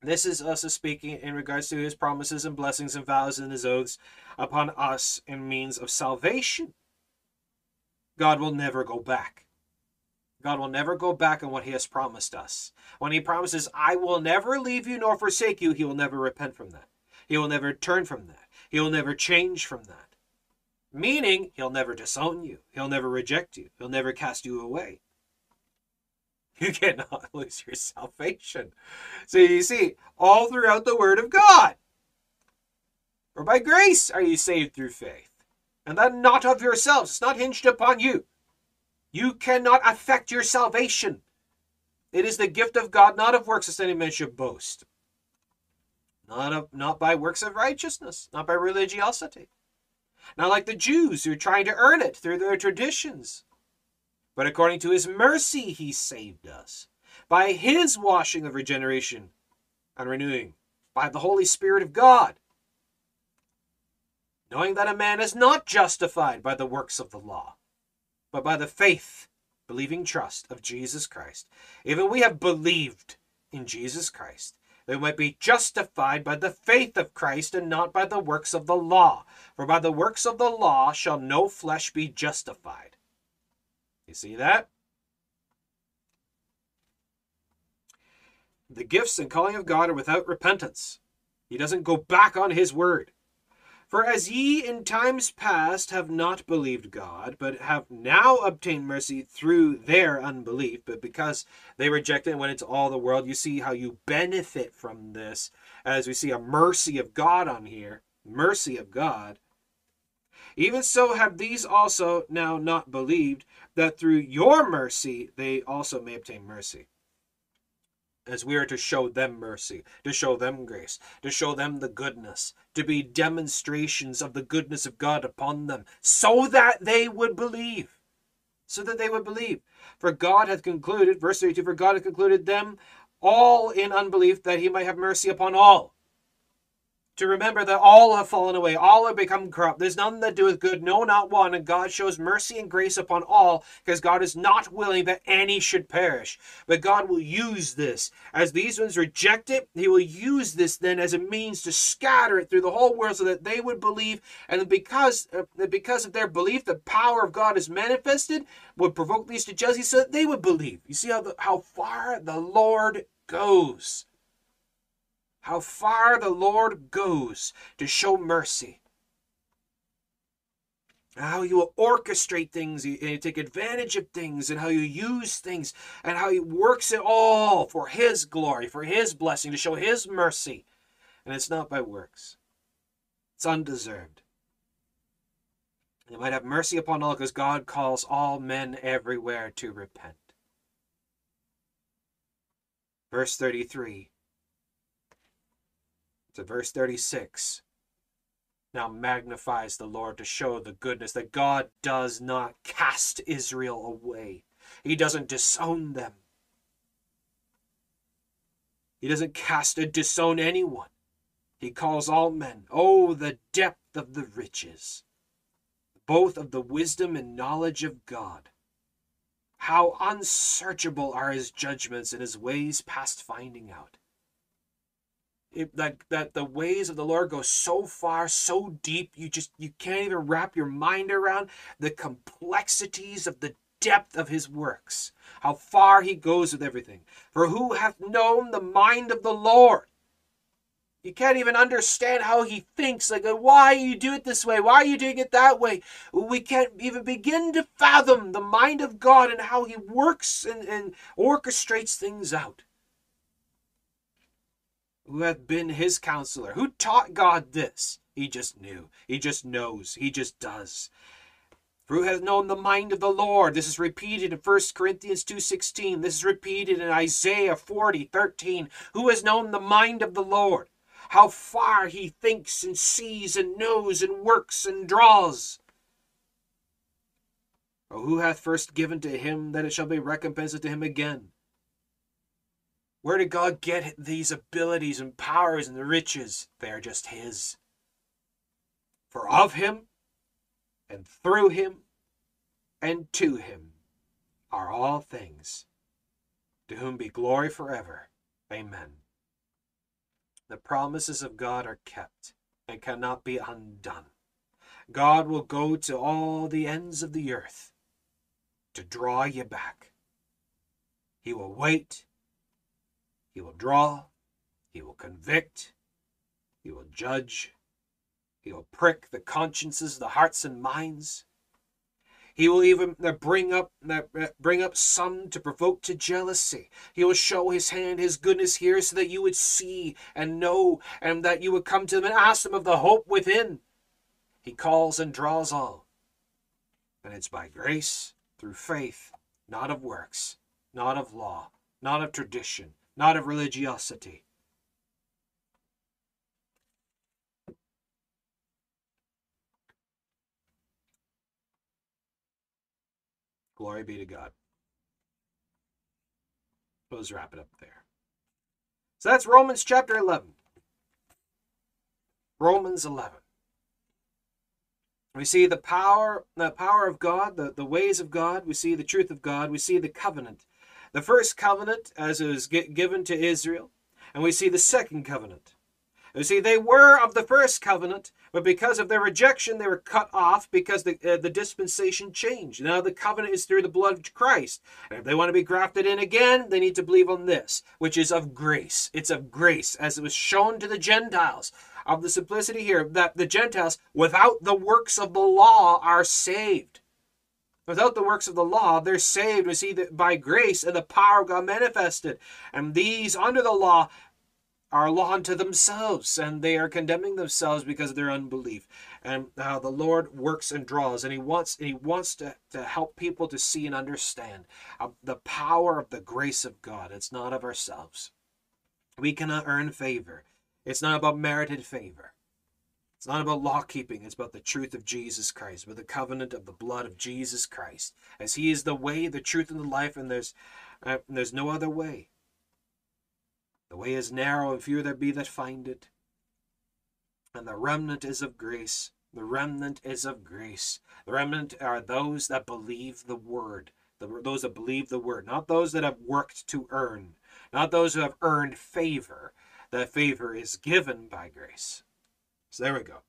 this is also speaking in regards to his promises and blessings and vows and his oaths upon us in means of salvation. God will never go back. God will never go back on what he has promised us. When he promises, I will never leave you nor forsake you, he will never repent from that. He will never turn from that. He will never change from that. Meaning, he'll never disown you. He'll never reject you. He'll never cast you away. You cannot lose your salvation. So you see, all throughout the Word of God. For by grace are you saved through faith. And that not of yourselves. It's not hinged upon you. You cannot affect your salvation. It is the gift of God, not of works, as any man should boast. Not by works of righteousness. Not by religiosity. Not like the Jews who are trying to earn it through their traditions. But according to his mercy, he saved us by his washing of regeneration and renewing by the Holy Spirit of God. Knowing that a man is not justified by the works of the law, but by the faith, believing trust of Jesus Christ. Even we have believed in Jesus Christ, that we might be justified by the faith of Christ and not by the works of the law. For by the works of the law shall no flesh be justified. You see that? The gifts and calling of God are without repentance. He doesn't go back on his word. For as ye in times past have not believed God, but have now obtained mercy through their unbelief, but because they rejected and went into all the world, you see how you benefit from this, as we see a mercy of God on here, mercy of God. Even so have these also now not believed, that through your mercy they also may obtain mercy. As we are to show them mercy, to show them grace, to show them the goodness, to be demonstrations of the goodness of God upon them, so that they would believe. So that they would believe. For God hath concluded, verse 32, for God hath concluded them all in unbelief, that he might have mercy upon all. To remember that all have fallen away, all have become corrupt. There's none that doeth good, no, not one. And God shows mercy and grace upon all, because God is not willing that any should perish. But God will use this. As these ones reject it, he will use this then as a means to scatter it through the whole world so that they would believe. And because of their belief, the power of God is manifested, would provoke these to jealousy so that they would believe. You see how far the Lord goes. How far the Lord goes to show mercy. How you will orchestrate things and you take advantage of things, and how you use things, and how he works it all for his glory, for his blessing, to show his mercy. And it's not by works. It's undeserved. And he might have mercy upon all, because God calls all men everywhere to repent. Verse 33. To verse 36, now magnifies the Lord to show the goodness that God does not cast Israel away. He doesn't disown them. He doesn't cast or disown anyone. He calls all men. Oh, the depth of the riches, both of the wisdom and knowledge of God. How unsearchable are his judgments and his ways past finding out. That the ways of the Lord go so far, so deep, you can't even wrap your mind around the complexities of the depth of his works. How far he goes with everything. For who hath known the mind of the Lord? You can't even understand how he thinks. Like, why you do it this way? Why are you doing it that way? We can't even begin to fathom the mind of God and how he works and orchestrates things out. Who hath been his counselor? Who taught God this? He just knew. He just knows. He just does. For who hath known the mind of the Lord? This is repeated in 1 Corinthians 2:16. This is repeated in Isaiah 40:13. Who has known the mind of the Lord? How far he thinks and sees and knows and works and draws. Or who hath first given to him, that it shall be recompensed unto him again? Where did God get these abilities and powers and the riches? They are just his. For of him, and through him, and to him are all things, to whom be glory forever. Amen. The promises of God are kept and cannot be undone. God will go to all the ends of the earth to draw you back. He will wait. He will draw. He will convict. He will judge. He will prick the consciences, the hearts and minds. He will even bring up some to provoke to jealousy. He will show his hand, his goodness here, so that you would see and know, and that you would come to him and ask him of the hope within. He calls and draws all. And it's by grace, through faith, not of works, not of law, not of tradition, not of religiosity. Glory be to God. Let's wrap it up there. So that's Romans chapter 11. Romans 11. We see the power of God, the ways of God. We see the truth of God. We see the covenant. The first covenant as it was given to Israel. And we see the second covenant. You see, they were of the first covenant, but because of their rejection, they were cut off because the dispensation changed. Now the covenant is through the blood of Christ. And if they want to be grafted in again, they need to believe on this, which is of grace. It's of grace, as it was shown to the Gentiles, of the simplicity here, that the Gentiles, without the works of the law, are saved. Without the works of the law, they're saved. We see that by grace and the power of God manifested. And these under the law are law unto themselves, and they are condemning themselves because of their unbelief. And how the Lord works and draws, and He wants to help people to see and understand the power of the grace of God. It's not of ourselves. We cannot earn favor. It's not about merited favor. It's not about law keeping. It's about the truth of Jesus Christ, with the covenant of the blood of Jesus Christ, as He is the way, the truth, and the life, and there's no other way. The way is narrow, and few there be that find it. And the remnant is of grace. The remnant is of grace. The remnant are those that believe the word. Those that believe the word. Not those that have worked to earn. Not those who have earned favor. That favor is given by grace. So there we go.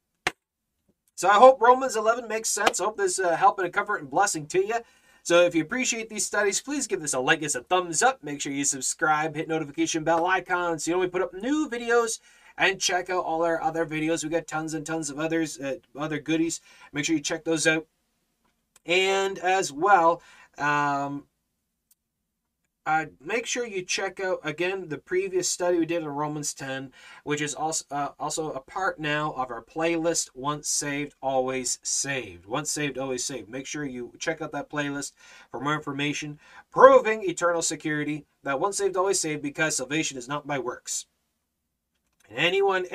So I hope Romans 11 makes sense. I hope this is helping and comfort and blessing to you. So if you appreciate these studies, please give this a like, it's a thumbs up. Make sure you subscribe, hit notification bell icon so you know we put up new videos, and check out all our other videos. We got tons and tons of others, other goodies. Make sure you check those out. And as well, make sure you check out, again, the previous study we did on Romans 10, which is also a part now of our playlist, Once Saved, Always Saved. Once Saved, Always Saved. Make sure you check out that playlist for more information, proving eternal security, that once saved, always saved, because salvation is not by works. And anyone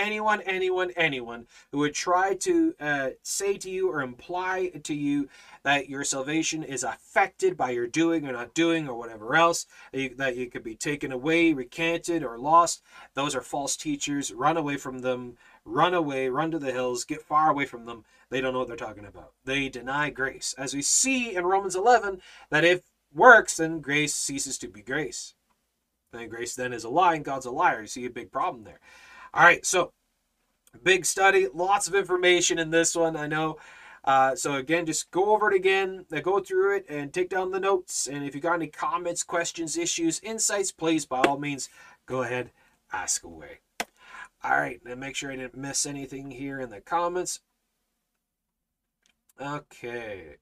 who would try to say to you or imply to you that your salvation is affected by your doing or not doing or whatever else, that you could be taken away, recanted, or lost, those are false teachers. Run away from them. Run away. Run to the hills. Get far away from them. They don't know what they're talking about. They deny grace. As we see in Romans 11, that if works, then grace ceases to be grace. Then grace then is a lie, and God's a liar. You see a big problem there. All right, so big study, lots of information in this one, I know. So again, just go over it again, go through it, and take down the notes. And if you got any comments, questions, issues, insights, please, by all means, go ahead, ask away. All right, and make sure I didn't miss anything here in the comments. Okay.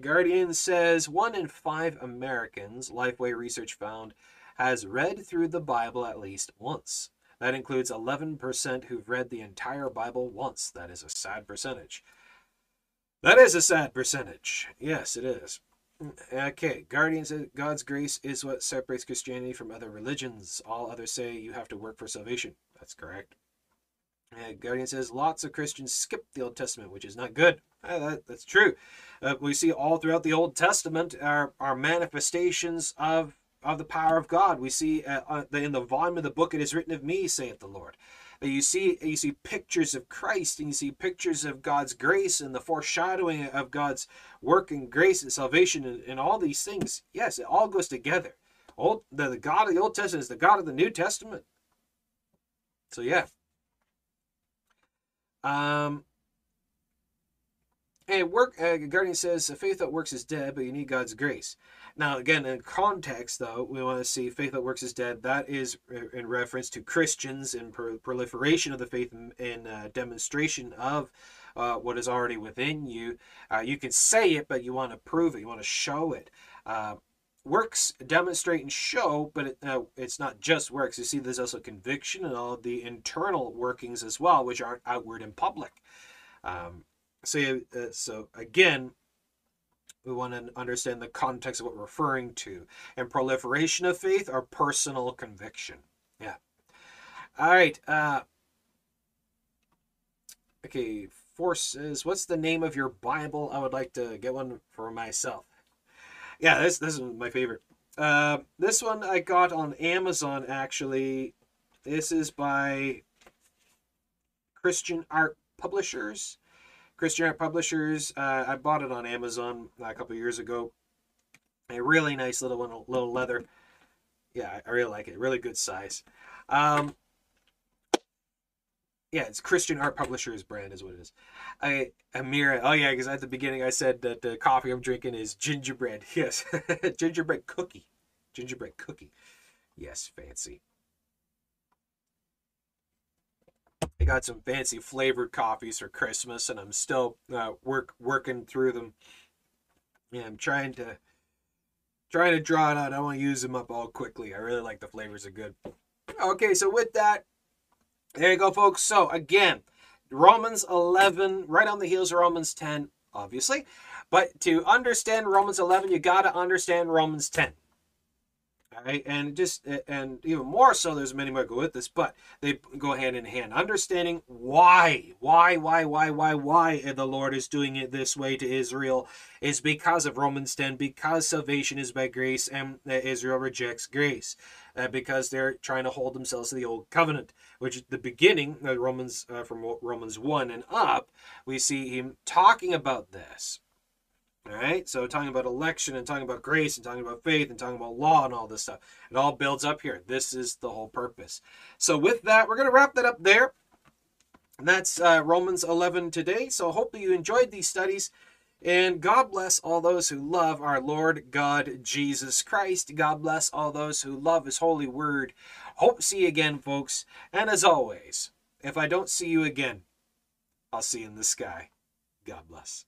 Guardian says, 1 in 5 Americans, Lifeway Research found, has read through the Bible at least once. That includes 11% who've read the entire Bible once. That is a sad percentage. That is a sad percentage. Yes, it is. Okay, Guardian says, God's grace is what separates Christianity from other religions. All others say you have to work for salvation. That's correct. Guardian says, lots of Christians skip the Old Testament, which is not good. That's true. We see all throughout the Old Testament are manifestations of the power of God. We see in the volume of the book, it is written of me, saith the Lord. You see pictures of Christ, and you see pictures of God's grace and the foreshadowing of God's work and grace and salvation and all these things. Yes, it all goes together. The God of the Old Testament is the God of the New Testament. So yeah. And Guardian says, faith that works is dead, but you need God's grace. Now, again, in context, though, we want to see faith that works is dead. That is in reference to Christians and proliferation of the faith and demonstration of what is already within you. You can say it, but you want to prove it. You want to show it. Works demonstrate and show, but it's not just works. You see, there's also conviction and all of the internal workings as well, which aren't outward and public. So again, we want to understand the context of what we're referring to. And proliferation of faith or personal conviction. Yeah. All right. Okay. Force says, what's the name of your Bible? I would like to get one for myself. Yeah, this is my favorite. This one I got on Amazon, actually. This is by Christian Art Publishers. Christian Art Publishers. I bought it on Amazon a couple of years ago. A really nice little one, a little leather. Yeah, I really like it. Really good size. Yeah, it's Christian Art Publishers brand is what it is. Amira. Oh yeah, because at the beginning I said that the coffee I'm drinking is gingerbread. Yes, gingerbread cookie. Gingerbread cookie. Yes, fancy. I got some fancy flavored coffees for Christmas, and I'm still working through them. Yeah, I'm trying to draw it out. I don't want to use them up all quickly. I really like the flavors are good. Okay, so with that, there you go, folks. So again, Romans 11, right on the heels of Romans 10, obviously. But to understand Romans 11, you got to understand Romans 10. All right, and even more so, there's many more go with this, but they go hand in hand. Understanding why the Lord is doing it this way to Israel is because of Romans 10, because salvation is by grace and Israel rejects grace, because they're trying to hold themselves to the old covenant, which is the beginning of Romans, from Romans 1 and up, we see him talking about this. All right, so talking about election and talking about grace and talking about faith and talking about law and all this stuff. It all builds up here. This is the whole purpose. So with that, we're going to wrap that up there. And that's Romans 11 today. So hopefully you enjoyed these studies. And God bless all those who love our Lord God, Jesus Christ. God bless all those who love his holy word. Hope to see you again, folks. And as always, if I don't see you again, I'll see you in the sky. God bless.